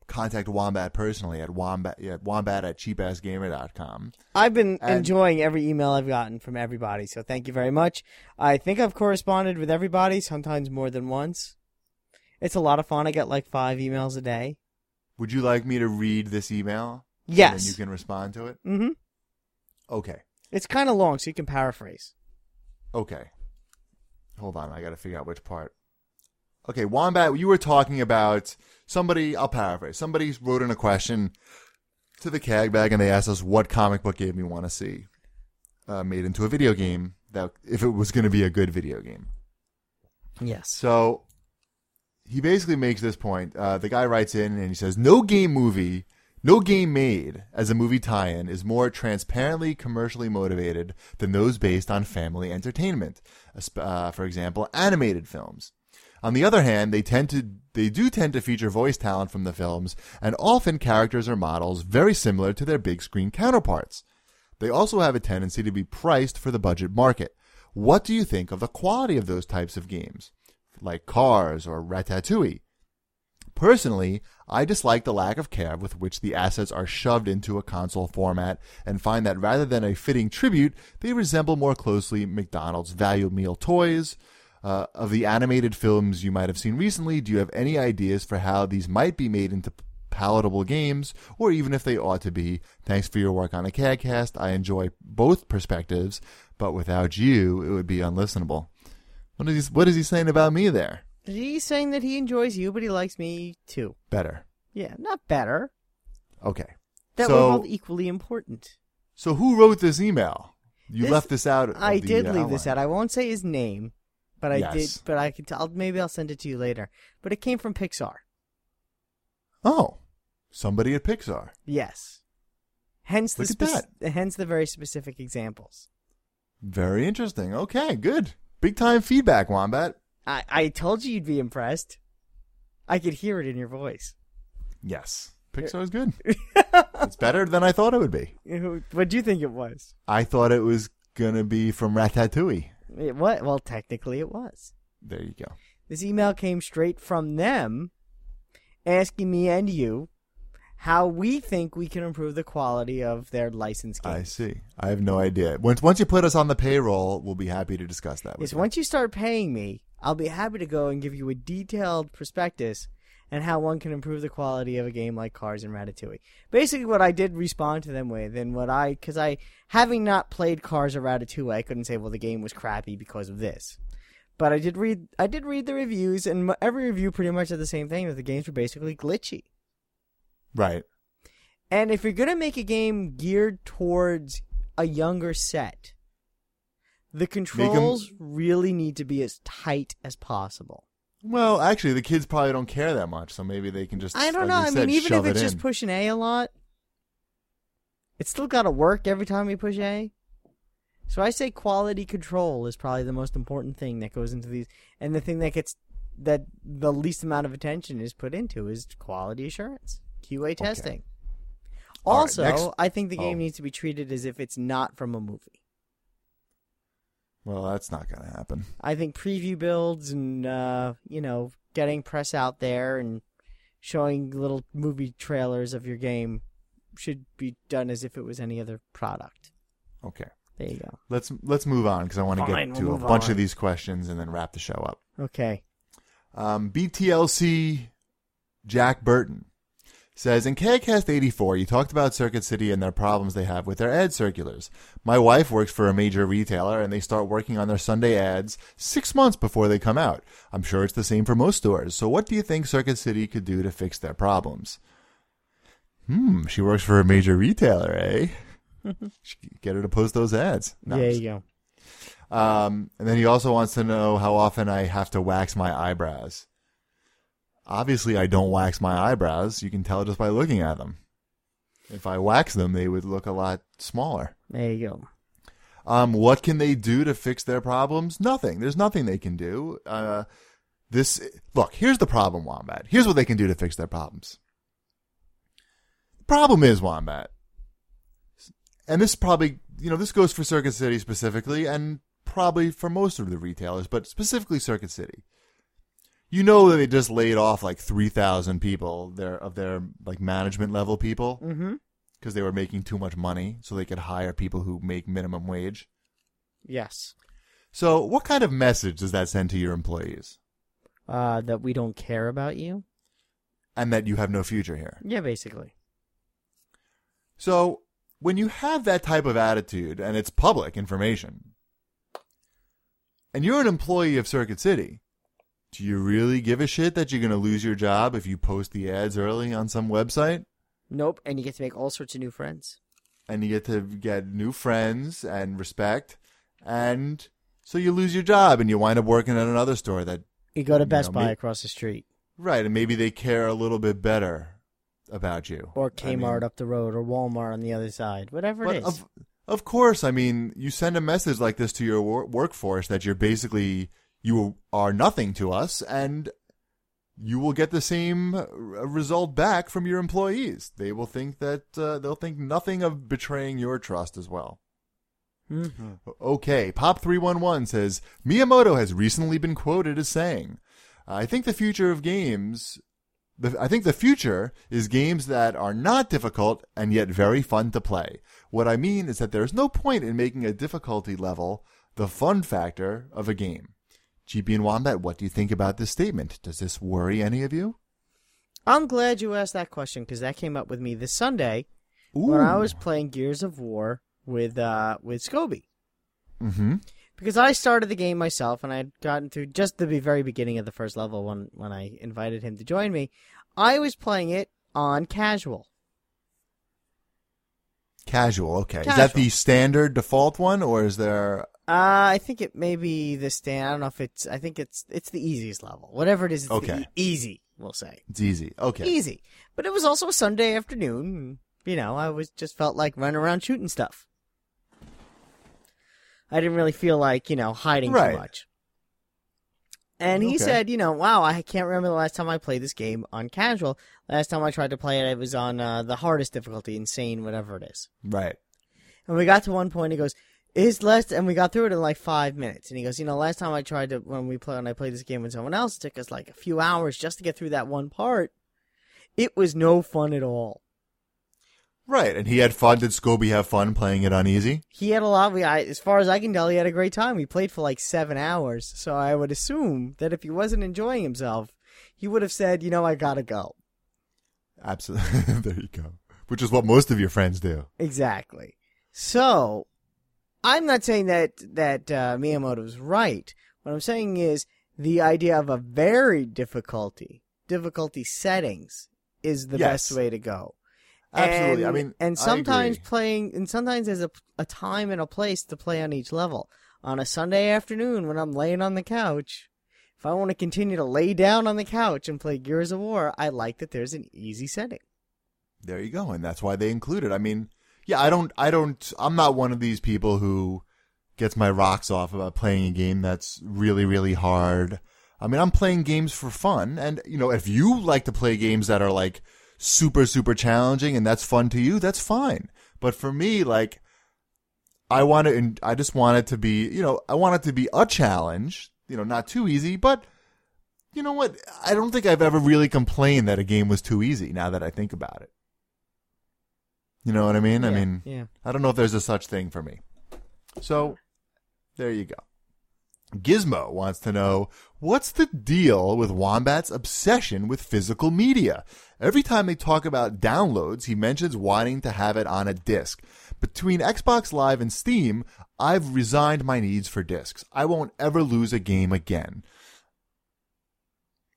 contact Wombat personally at wombat@cheapassgamer.com. I've been enjoying every email I've gotten from everybody, so thank you very much. I think I've corresponded with everybody, sometimes more than once. It's a lot of fun. I get like 5 emails a day. Would you like me to read this email? Yes. And then you can respond to it? Mm-hmm. Okay. It's kind of long, so you can paraphrase. Okay. Hold on. I got to figure out which part. Okay, Wombat, you were talking about somebody, I'll paraphrase, somebody wrote in a question to the CAG bag and they asked us what comic book game you want to see made into a video game, that if it was going to be a good video game. Yes. So he basically makes this point. The guy writes in and he says, no game made as a movie tie-in is more transparently commercially motivated than those based on family entertainment, for example, animated films. On the other hand, they do tend to feature voice talent from the films, and often characters or models very similar to their big screen counterparts. They also have a tendency to be priced for the budget market. What do you think of the quality of those types of games, like Cars or Ratatouille? Personally, I dislike the lack of care with which the assets are shoved into a console format and find that rather than a fitting tribute, they resemble more closely McDonald's value meal toys. Of the animated films you might have seen recently, do you have any ideas for how these might be made into palatable games, or even if they ought to be? Thanks for your work on the CAGcast. I enjoy both perspectives, but without you, it would be unlistenable. What is he saying about me there? He's saying that he enjoys you, but he likes me too. Better. Yeah, not better. Okay. That we're all equally important. So who wrote this email? You left this out. I did leave this out. I won't say his name, but I did. But I can. Maybe I'll send it to you later. But it came from Pixar. Oh, somebody at Pixar. Yes. Hence the very specific examples. Very interesting. Okay, good. Big time feedback, Wombat. I told you you'd be impressed. I could hear it in your voice. Yes. Pixar is good. It's better than I thought it would be. What do you think it was? I thought it was going to be from Ratatouille. It was. Well, technically it was. There you go. This email came straight from them asking me and you how we think we can improve the quality of their license games. I see. I have no idea. Once you put us on the payroll, we'll be happy to discuss that with you. Once you start paying me, I'll be happy to go and give you a detailed prospectus and how one can improve the quality of a game like Cars and Ratatouille. Basically, what I did respond to them with, and what I, because I, having not played Cars or Ratatouille, I couldn't say, well, the game was crappy because of this. But I did read the reviews, and every review pretty much said the same thing, that the games were basically glitchy. Right. And if you're going to make a game geared towards a younger set, the controls really need to be as tight as possible. Well, actually, the kids probably don't care that much, so maybe they can just, I don't know. I mean, even if it's just pushing A a lot, it's still got to work every time you push A. So I say quality control is probably the most important thing that goes into these, and the thing that gets that the least amount of attention is put into is quality assurance. QA testing. Okay. Also, right, I think the game needs to be treated as if it's not from a movie. Well, that's not going to happen. I think preview builds and, getting press out there and showing little movie trailers of your game should be done as if it was any other product. Okay. There you go. Let's move on because I want to get to a bunch of these questions and then wrap the show up. Okay. BTLC Jack Burton says, in CAGcast 84, you talked about Circuit City and their problems they have with their ad circulars. My wife works for a major retailer, and they start working on their Sunday ads 6 months before they come out. I'm sure it's the same for most stores. So what do you think Circuit City could do to fix their problems? She works for a major retailer, eh? Get her to post those ads. No, there you go. And then he also wants to know how often I have to wax my eyebrows. Obviously, I don't wax my eyebrows. You can tell just by looking at them. If I wax them, they would look a lot smaller. There you go. What can they do to fix their problems? Nothing. There's nothing they can do. Here's the problem, Wombat. Here's what they can do to fix their problems. The problem is, Wombat, and this probably, this goes for Circuit City specifically, and probably for most of the retailers, but specifically Circuit City. You know that they just laid off like 3,000 people of their like management level people because they were making too much money, so they could hire people who make minimum wage. Yes. So, what kind of message does that send to your employees? That we don't care about you, and that you have no future here. Yeah, basically. So, when you have that type of attitude, and it's public information, and you're an employee of Circuit City. Do you really give a shit that you're going to lose your job if you post the ads early on some website? Nope, and you get to make all sorts of new friends. And you get to get new friends and respect, and so you lose your job and you wind up working at another store that... You go to Best Buy across the street. Right, and maybe they care a little bit better about you. Or Kmart up the road, or Walmart on the other side, whatever it is. Of course, you send a message like this to your workforce that you're basically... You are nothing to us, and you will get the same result back from your employees. They will think that they'll think nothing of betraying your trust as well. Mm-hmm. Okay, Pop311 says, Miyamoto has recently been quoted as saying, I think the future of games I think the future is games that are not difficult and yet very fun to play. What I mean is that there's no point in making a difficulty level the fun factor of a game. GP and Wombat, what do you think about this statement? Does this worry any of you? I'm glad you asked that question because that came up with me this Sunday when I was playing Gears of War with Scobie. Mm-hmm. Because I started the game myself, and I had gotten through just the very beginning of the first level when I invited him to join me. I was playing it on casual. Casual, okay. Casual. Is that the standard default one, or is there... I think it may be the stand. I don't know if it's... I think it's the easiest level. Whatever it is, it's easy, we'll say. It's easy, okay. Easy. But it was also a Sunday afternoon. You know, I was just felt like running around shooting stuff. I didn't really feel like, you know, hiding too much. And he said, you know, wow, I can't remember the last time I played this game on casual. Last time I tried to play it, it was on the hardest difficulty, insane, whatever it is. Right. And we got to one point, he goes, and we got through it in like 5 minutes. And he goes, you know, last time I tried to, when I played this game with someone else, it took us like a few hours just to get through that one part. It was no fun at all. Right, and he had fun. Did Scobie have fun playing it on easy? He had a lot. As far as I can tell, he had a great time. We played for like 7 hours, so I would assume that if he wasn't enjoying himself, he would have said, you know, I gotta go. Absolutely. There you go. Which is what most of your friends do. Exactly. So, I'm not saying that Miyamoto's right. What I'm saying is the idea of a varied difficulty settings is the best way to go. Absolutely. And, sometimes I agree. Sometimes there's a time and a place to play on each level. On a Sunday afternoon when I'm laying on the couch, if I want to continue to lay down on the couch and play Gears of War, I like that there's an easy setting. There you go, and that's why they include it. I mean, yeah, I'm not one of these people who gets my rocks off about playing a game that's really, really hard. I mean, I'm playing games for fun, and you know, if you like to play games that are like super, super challenging, and that's fun to you, that's fine. But for me, like, I just want it to be, you know, I want it to be a challenge, you know, not too easy, but you know what? I don't think I've ever really complained that a game was too easy now that I think about it. You know what I mean? Yeah, I don't know if there's a such thing for me. So, there you go. Gizmo wants to know, what's the deal with Wombat's obsession with physical media? Every time they talk about downloads, he mentions wanting to have it on a disc. Between Xbox Live and Steam, I've resigned my needs for discs. I won't ever lose a game again.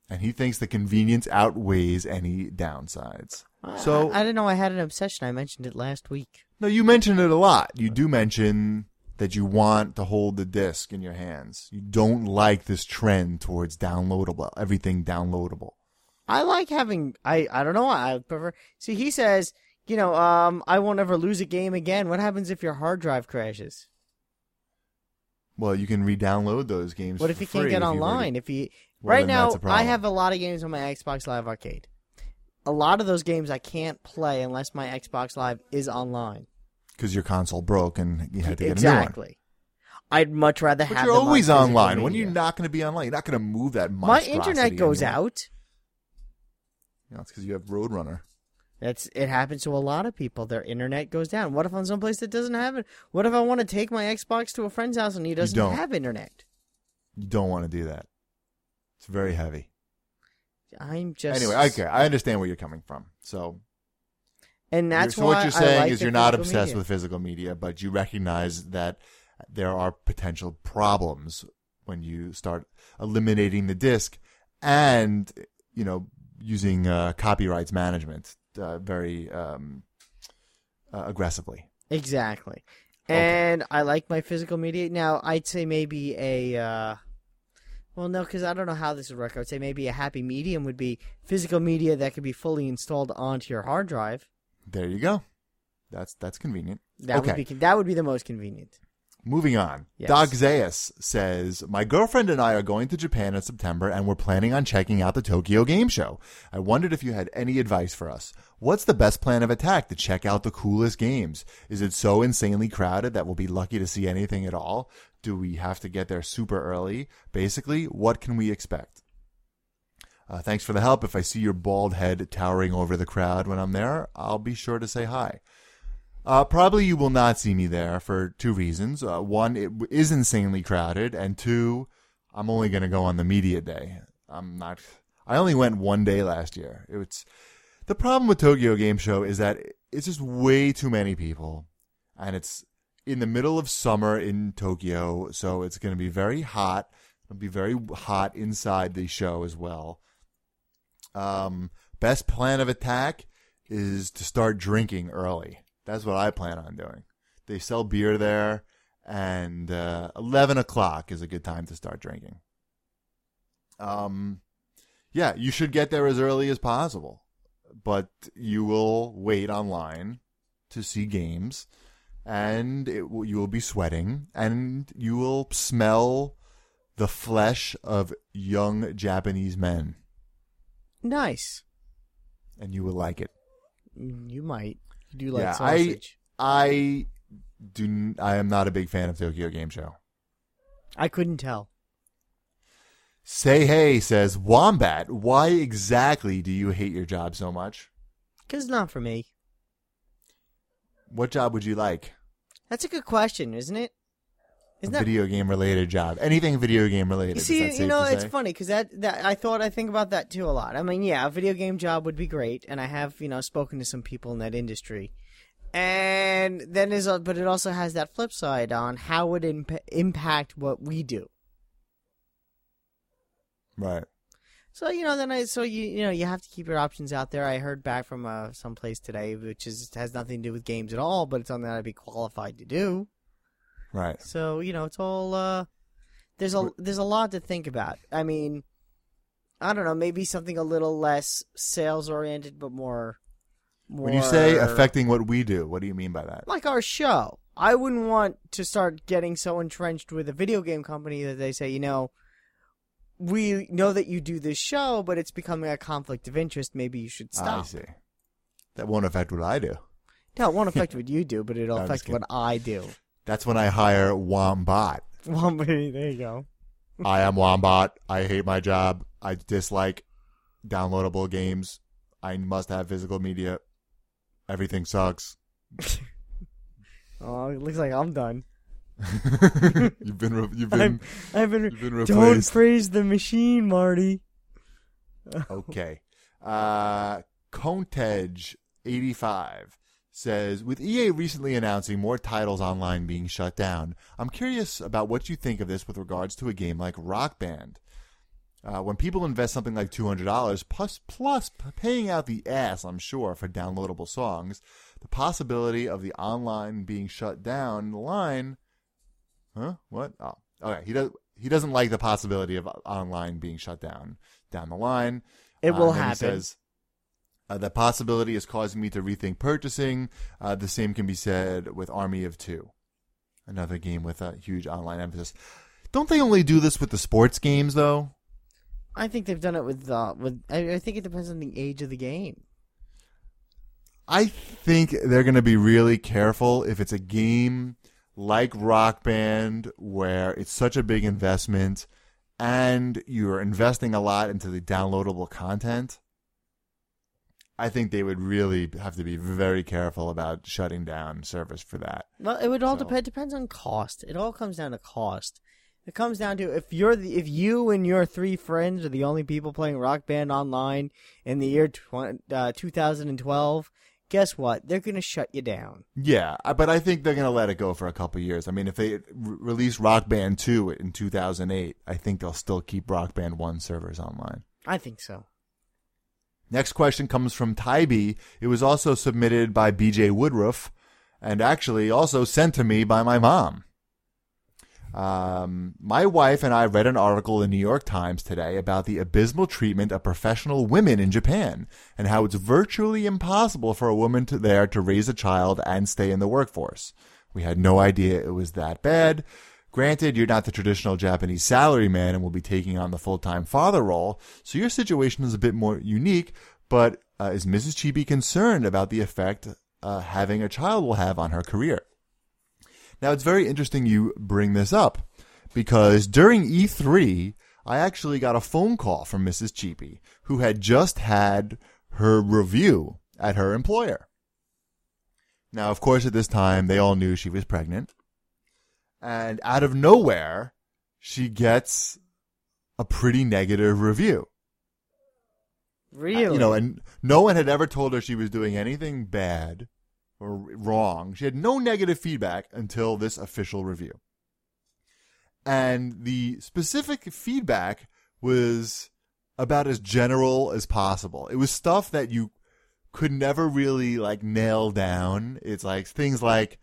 And he thinks the convenience outweighs any downsides. So I didn't know I had an obsession. I mentioned it last week. No, you mentioned it a lot. You do mention that you want to hold the disc in your hands. You don't like this trend towards everything downloadable. I like having, I don't know, I prefer. See, he says, you know, I won't ever lose a game again. What happens if your hard drive crashes? Well, you can re-download those games. What if you can't get online? Right now, I have a lot of games on my Xbox Live Arcade. A lot of those games I can't play unless my Xbox Live is online. Because your console broke and you had to get a new one. Exactly. I'd much rather have. But you're always online. When are you not going to be online? You're not going to move that monstrosity. My internet goes out. No, it's because you have Roadrunner. It happens to a lot of people. Their internet goes down. What if I'm someplace that doesn't have it? What if I want to take my Xbox to a friend's house and he doesn't have internet? You don't want to do that. It's very heavy. I'm just anyway. Okay, I understand where you're coming from. So. And that's why what you're saying is you're not obsessed with physical media, but you recognize that there are potential problems when you start eliminating the disc and, you know, using copyrights management very aggressively. Exactly. And I like my physical media. Now, I'd say maybe because I don't know how this would work. I would say maybe a happy medium would be physical media that could be fully installed onto your hard drive. There you go. That's convenient. That would be the most convenient. Moving on. Yes. Doc Zayas says, my girlfriend and I are going to Japan in September and we're planning on checking out the Tokyo Game Show. I wondered if you had any advice for us. What's the best plan of attack to check out the coolest games? Is it so insanely crowded that we'll be lucky to see anything at all? Do we have to get there super early? Basically, what can we expect? Thanks for the help. If I see your bald head towering over the crowd when I'm there, I'll be sure to say hi. Probably you will not see me there for two reasons. One, it is insanely crowded, and two, I'm only going to go on the media day. I only went one day last year. The problem with Tokyo Game Show is that it's just way too many people, and it's in the middle of summer in Tokyo, so it's going to be very hot. It'll be very hot inside the show as well. Best plan of attack is to start drinking early. That's what I plan on doing. They sell beer there, and 11 o'clock is a good time to start drinking. Yeah, you should get there as early as possible, but you will wait online to see games, and you will be sweating, and you will smell the flesh of young Japanese men. Nice. And you will like it. You might. You do like sausage. I am not a big fan of Tokyo Game Show. I couldn't tell. Say Hey says, Wombat, why exactly do you hate your job so much? Because not for me. What job would you like? That's a good question, isn't it? Isn't that video game related job? Anything video game related. You see, it's funny because that I think about that too a lot. I mean, yeah, a video game job would be great, and I have spoken to some people in that industry, and then but it also has that flip side on how it impact what we do. Right. So you have to keep your options out there. I heard back from someplace today, which has nothing to do with games at all, but it's something that I'd be qualified to do. Right. So, it's all there's a lot to think about. I mean, I don't know, maybe something a little less sales oriented but more. When you say affecting what we do, what do you mean by that? Like our show. I wouldn't want to start getting so entrenched with a video game company that they say, we know that you do this show, but it's becoming a conflict of interest, maybe you should stop. I see. That won't affect what I do. No, it won't affect what you do, but it'll affect what I do. That's when I hire Wombat. Wombat, there you go. I am Wombat. I hate my job. I dislike downloadable games. I must have physical media. Everything sucks. Oh, it looks like I'm done. You've been replaced. Don't praise the machine, Marty. Okay. Contege85. Says, with EA recently announcing more titles online being shut down, I'm curious about what you think of this with regards to a game like Rock Band. When people invest something like $200, plus paying out the ass, I'm sure, for downloadable songs, the possibility of the online being shut down line... Huh? What? Oh, okay. He doesn't like the possibility of online being shut down the line. It will happen. He says, the possibility is causing me to rethink purchasing. The same can be said with Army of Two, another game with a huge online emphasis. Don't they only do this with the sports games, though? I think they've done it with. I think it depends on the age of the game. I think they're going to be really careful if it's a game like Rock Band, where it's such a big investment, and you're investing a lot into the downloadable content. I think they would really have to be very careful about shutting down service for that. Well, it would all depends on cost. It all comes down to cost. It comes down to if you and your three friends are the only people playing Rock Band online in the year 2012, guess what? They're going to shut you down. Yeah, but I think they're going to let it go for a couple of years. I mean, if they release Rock Band 2 in 2008, I think they'll still keep Rock Band 1 servers online. I think so. Next question comes from Tybee. It was also submitted by BJ Woodruff and actually also sent to me by my mom. My wife and I read an article in the New York Times today about the abysmal treatment of professional women in Japan and how it's virtually impossible for a woman there to raise a child and stay in the workforce. We had no idea it was that bad. Granted, you're not the traditional Japanese salaryman and will be taking on the full-time father role, so your situation is a bit more unique, but is Mrs. Chibi concerned about the effect having a child will have on her career? Now, it's very interesting you bring this up, because during E3, I actually got a phone call from Mrs. Cheapy, who had just had her review at her employer. Now, of course, at this time, they all knew she was pregnant. And out of nowhere, she gets a pretty negative review. Really? You know, and no one had ever told her she was doing anything bad or wrong. She had no negative feedback until this official review. And the specific feedback was about as general as possible. It was stuff that you could never really, like, nail down. It's like things like,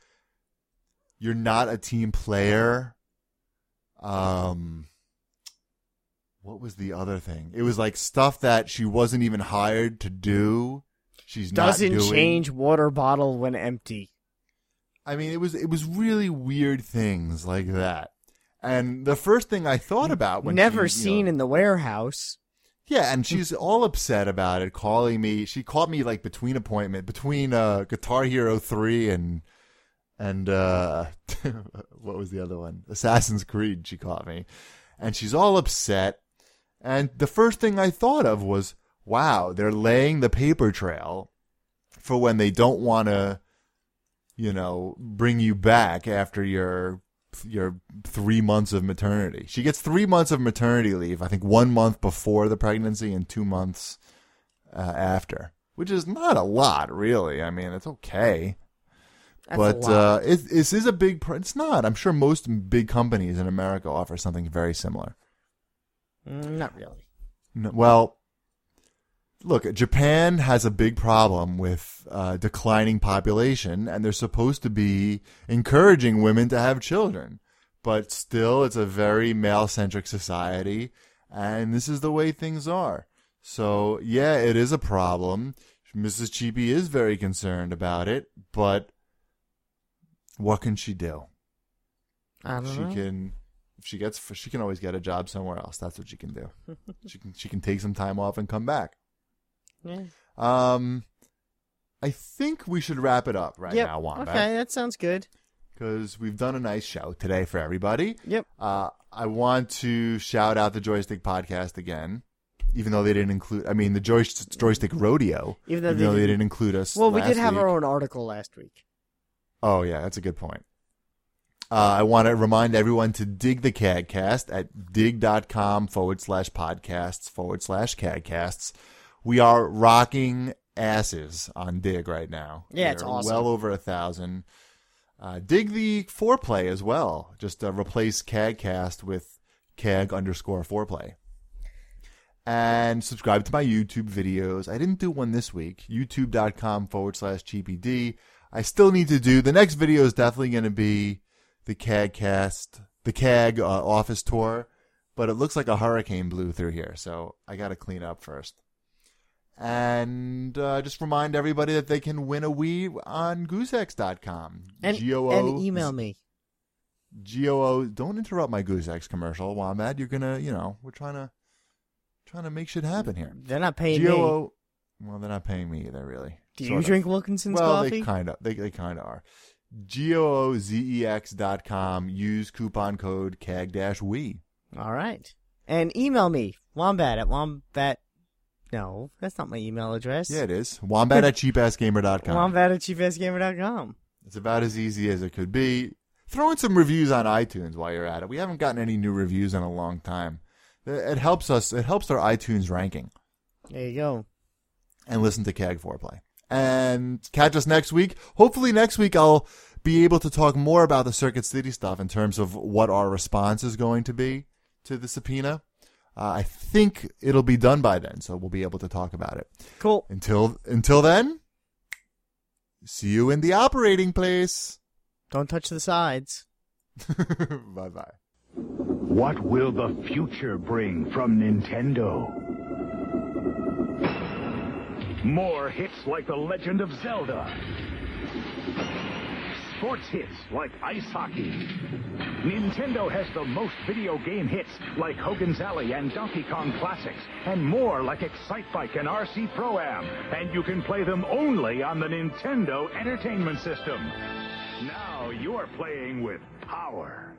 you're not a team player. What was the other thing? It was like stuff that she wasn't even hired to do. She's not doing. Doesn't change water bottle when empty. I mean, it was really weird things like that. And the first thing I thought about when never she, seen in the warehouse. Yeah, and she's all upset about it, calling me. She called me like between Guitar Hero 3 and what was the other one? Assassin's Creed. She caught me, and she's all upset. And the first thing I thought of was, wow, they're laying the paper trail for when they don't want to, you know, bring you back after your 3 months of maternity. She gets 3 months of maternity leave. I think 1 month before the pregnancy and 2 months after, which is not a lot, really. I mean, it's okay. But this is a big. It's not. I'm sure most big companies in America offer something very similar. Not really. No, well, look, Japan has a big problem with declining population, and they're supposed to be encouraging women to have children. But still, it's a very male-centric society, and this is the way things are. So, yeah, it is a problem. Mrs. Cheapy is very concerned about it, but what can she do? I don't know. She can always get a job somewhere else. That's what she can do. She can take some time off and come back. Yeah. I think we should wrap it up now, Wanda. Okay, that sounds good. Because we've done a nice show today for everybody. Yep. I want to shout out the Joystiq podcast again, even though they didn't include. I mean, the Joystiq Rodeo, even though they didn't include us. Well, we did have our own article last week. Oh, yeah, that's a good point. I want to remind everyone to dig the CAGcast at dig.com/podcasts/CAGcasts. We are rocking asses on Dig right now. Yeah, it's awesome. Well over 1,000. Dig the foreplay as well. Just replace CAGcast with CAG_foreplay. And subscribe to my YouTube videos. I didn't do one this week. YouTube.com/CheapyD. I still need to do. The next video is definitely going to be the CAGcast, the CAG office tour, but it looks like a hurricane blew through here, so I got to clean up first. And just remind everybody that they can win a Wii on Goozex.com. And email me. G-O-O. Don't interrupt my Goozex commercial, Wombat. You're going to, we're trying to make shit happen here. They're not paying G-O-O, me. Well, they're not paying me either, really. Do you drink Wilkinson's coffee? Well, they kind of are. GOOZEX.com. Use coupon code CAG-WE. All right. And email me, Wombat at Wombat. No, that's not my email address. Yeah, it is. Wombat at CheapAssGamer.com. Wombat at CheapAssGamer.com. It's about as easy as it could be. Throw in some reviews on iTunes while you're at it. We haven't gotten any new reviews in a long time. It helps us. It helps our iTunes ranking. There you go. And listen to CAG Foreplay. And catch us next week. Hopefully next week I'll be able to talk more about the Circuit City stuff in terms of what our response is going to be to the subpoena. I think it'll be done by then, so we'll be able to talk about it. Cool. Until then, see you in the operating place. Don't touch the sides. Bye-bye. What will the future bring from Nintendo? More hits like The Legend of Zelda. Sports hits like ice hockey. Nintendo has the most video game hits like Hogan's Alley and Donkey Kong Classics, and more like Excitebike and RC Pro-Am. And you can play them only on the Nintendo Entertainment System. Now you're playing with power.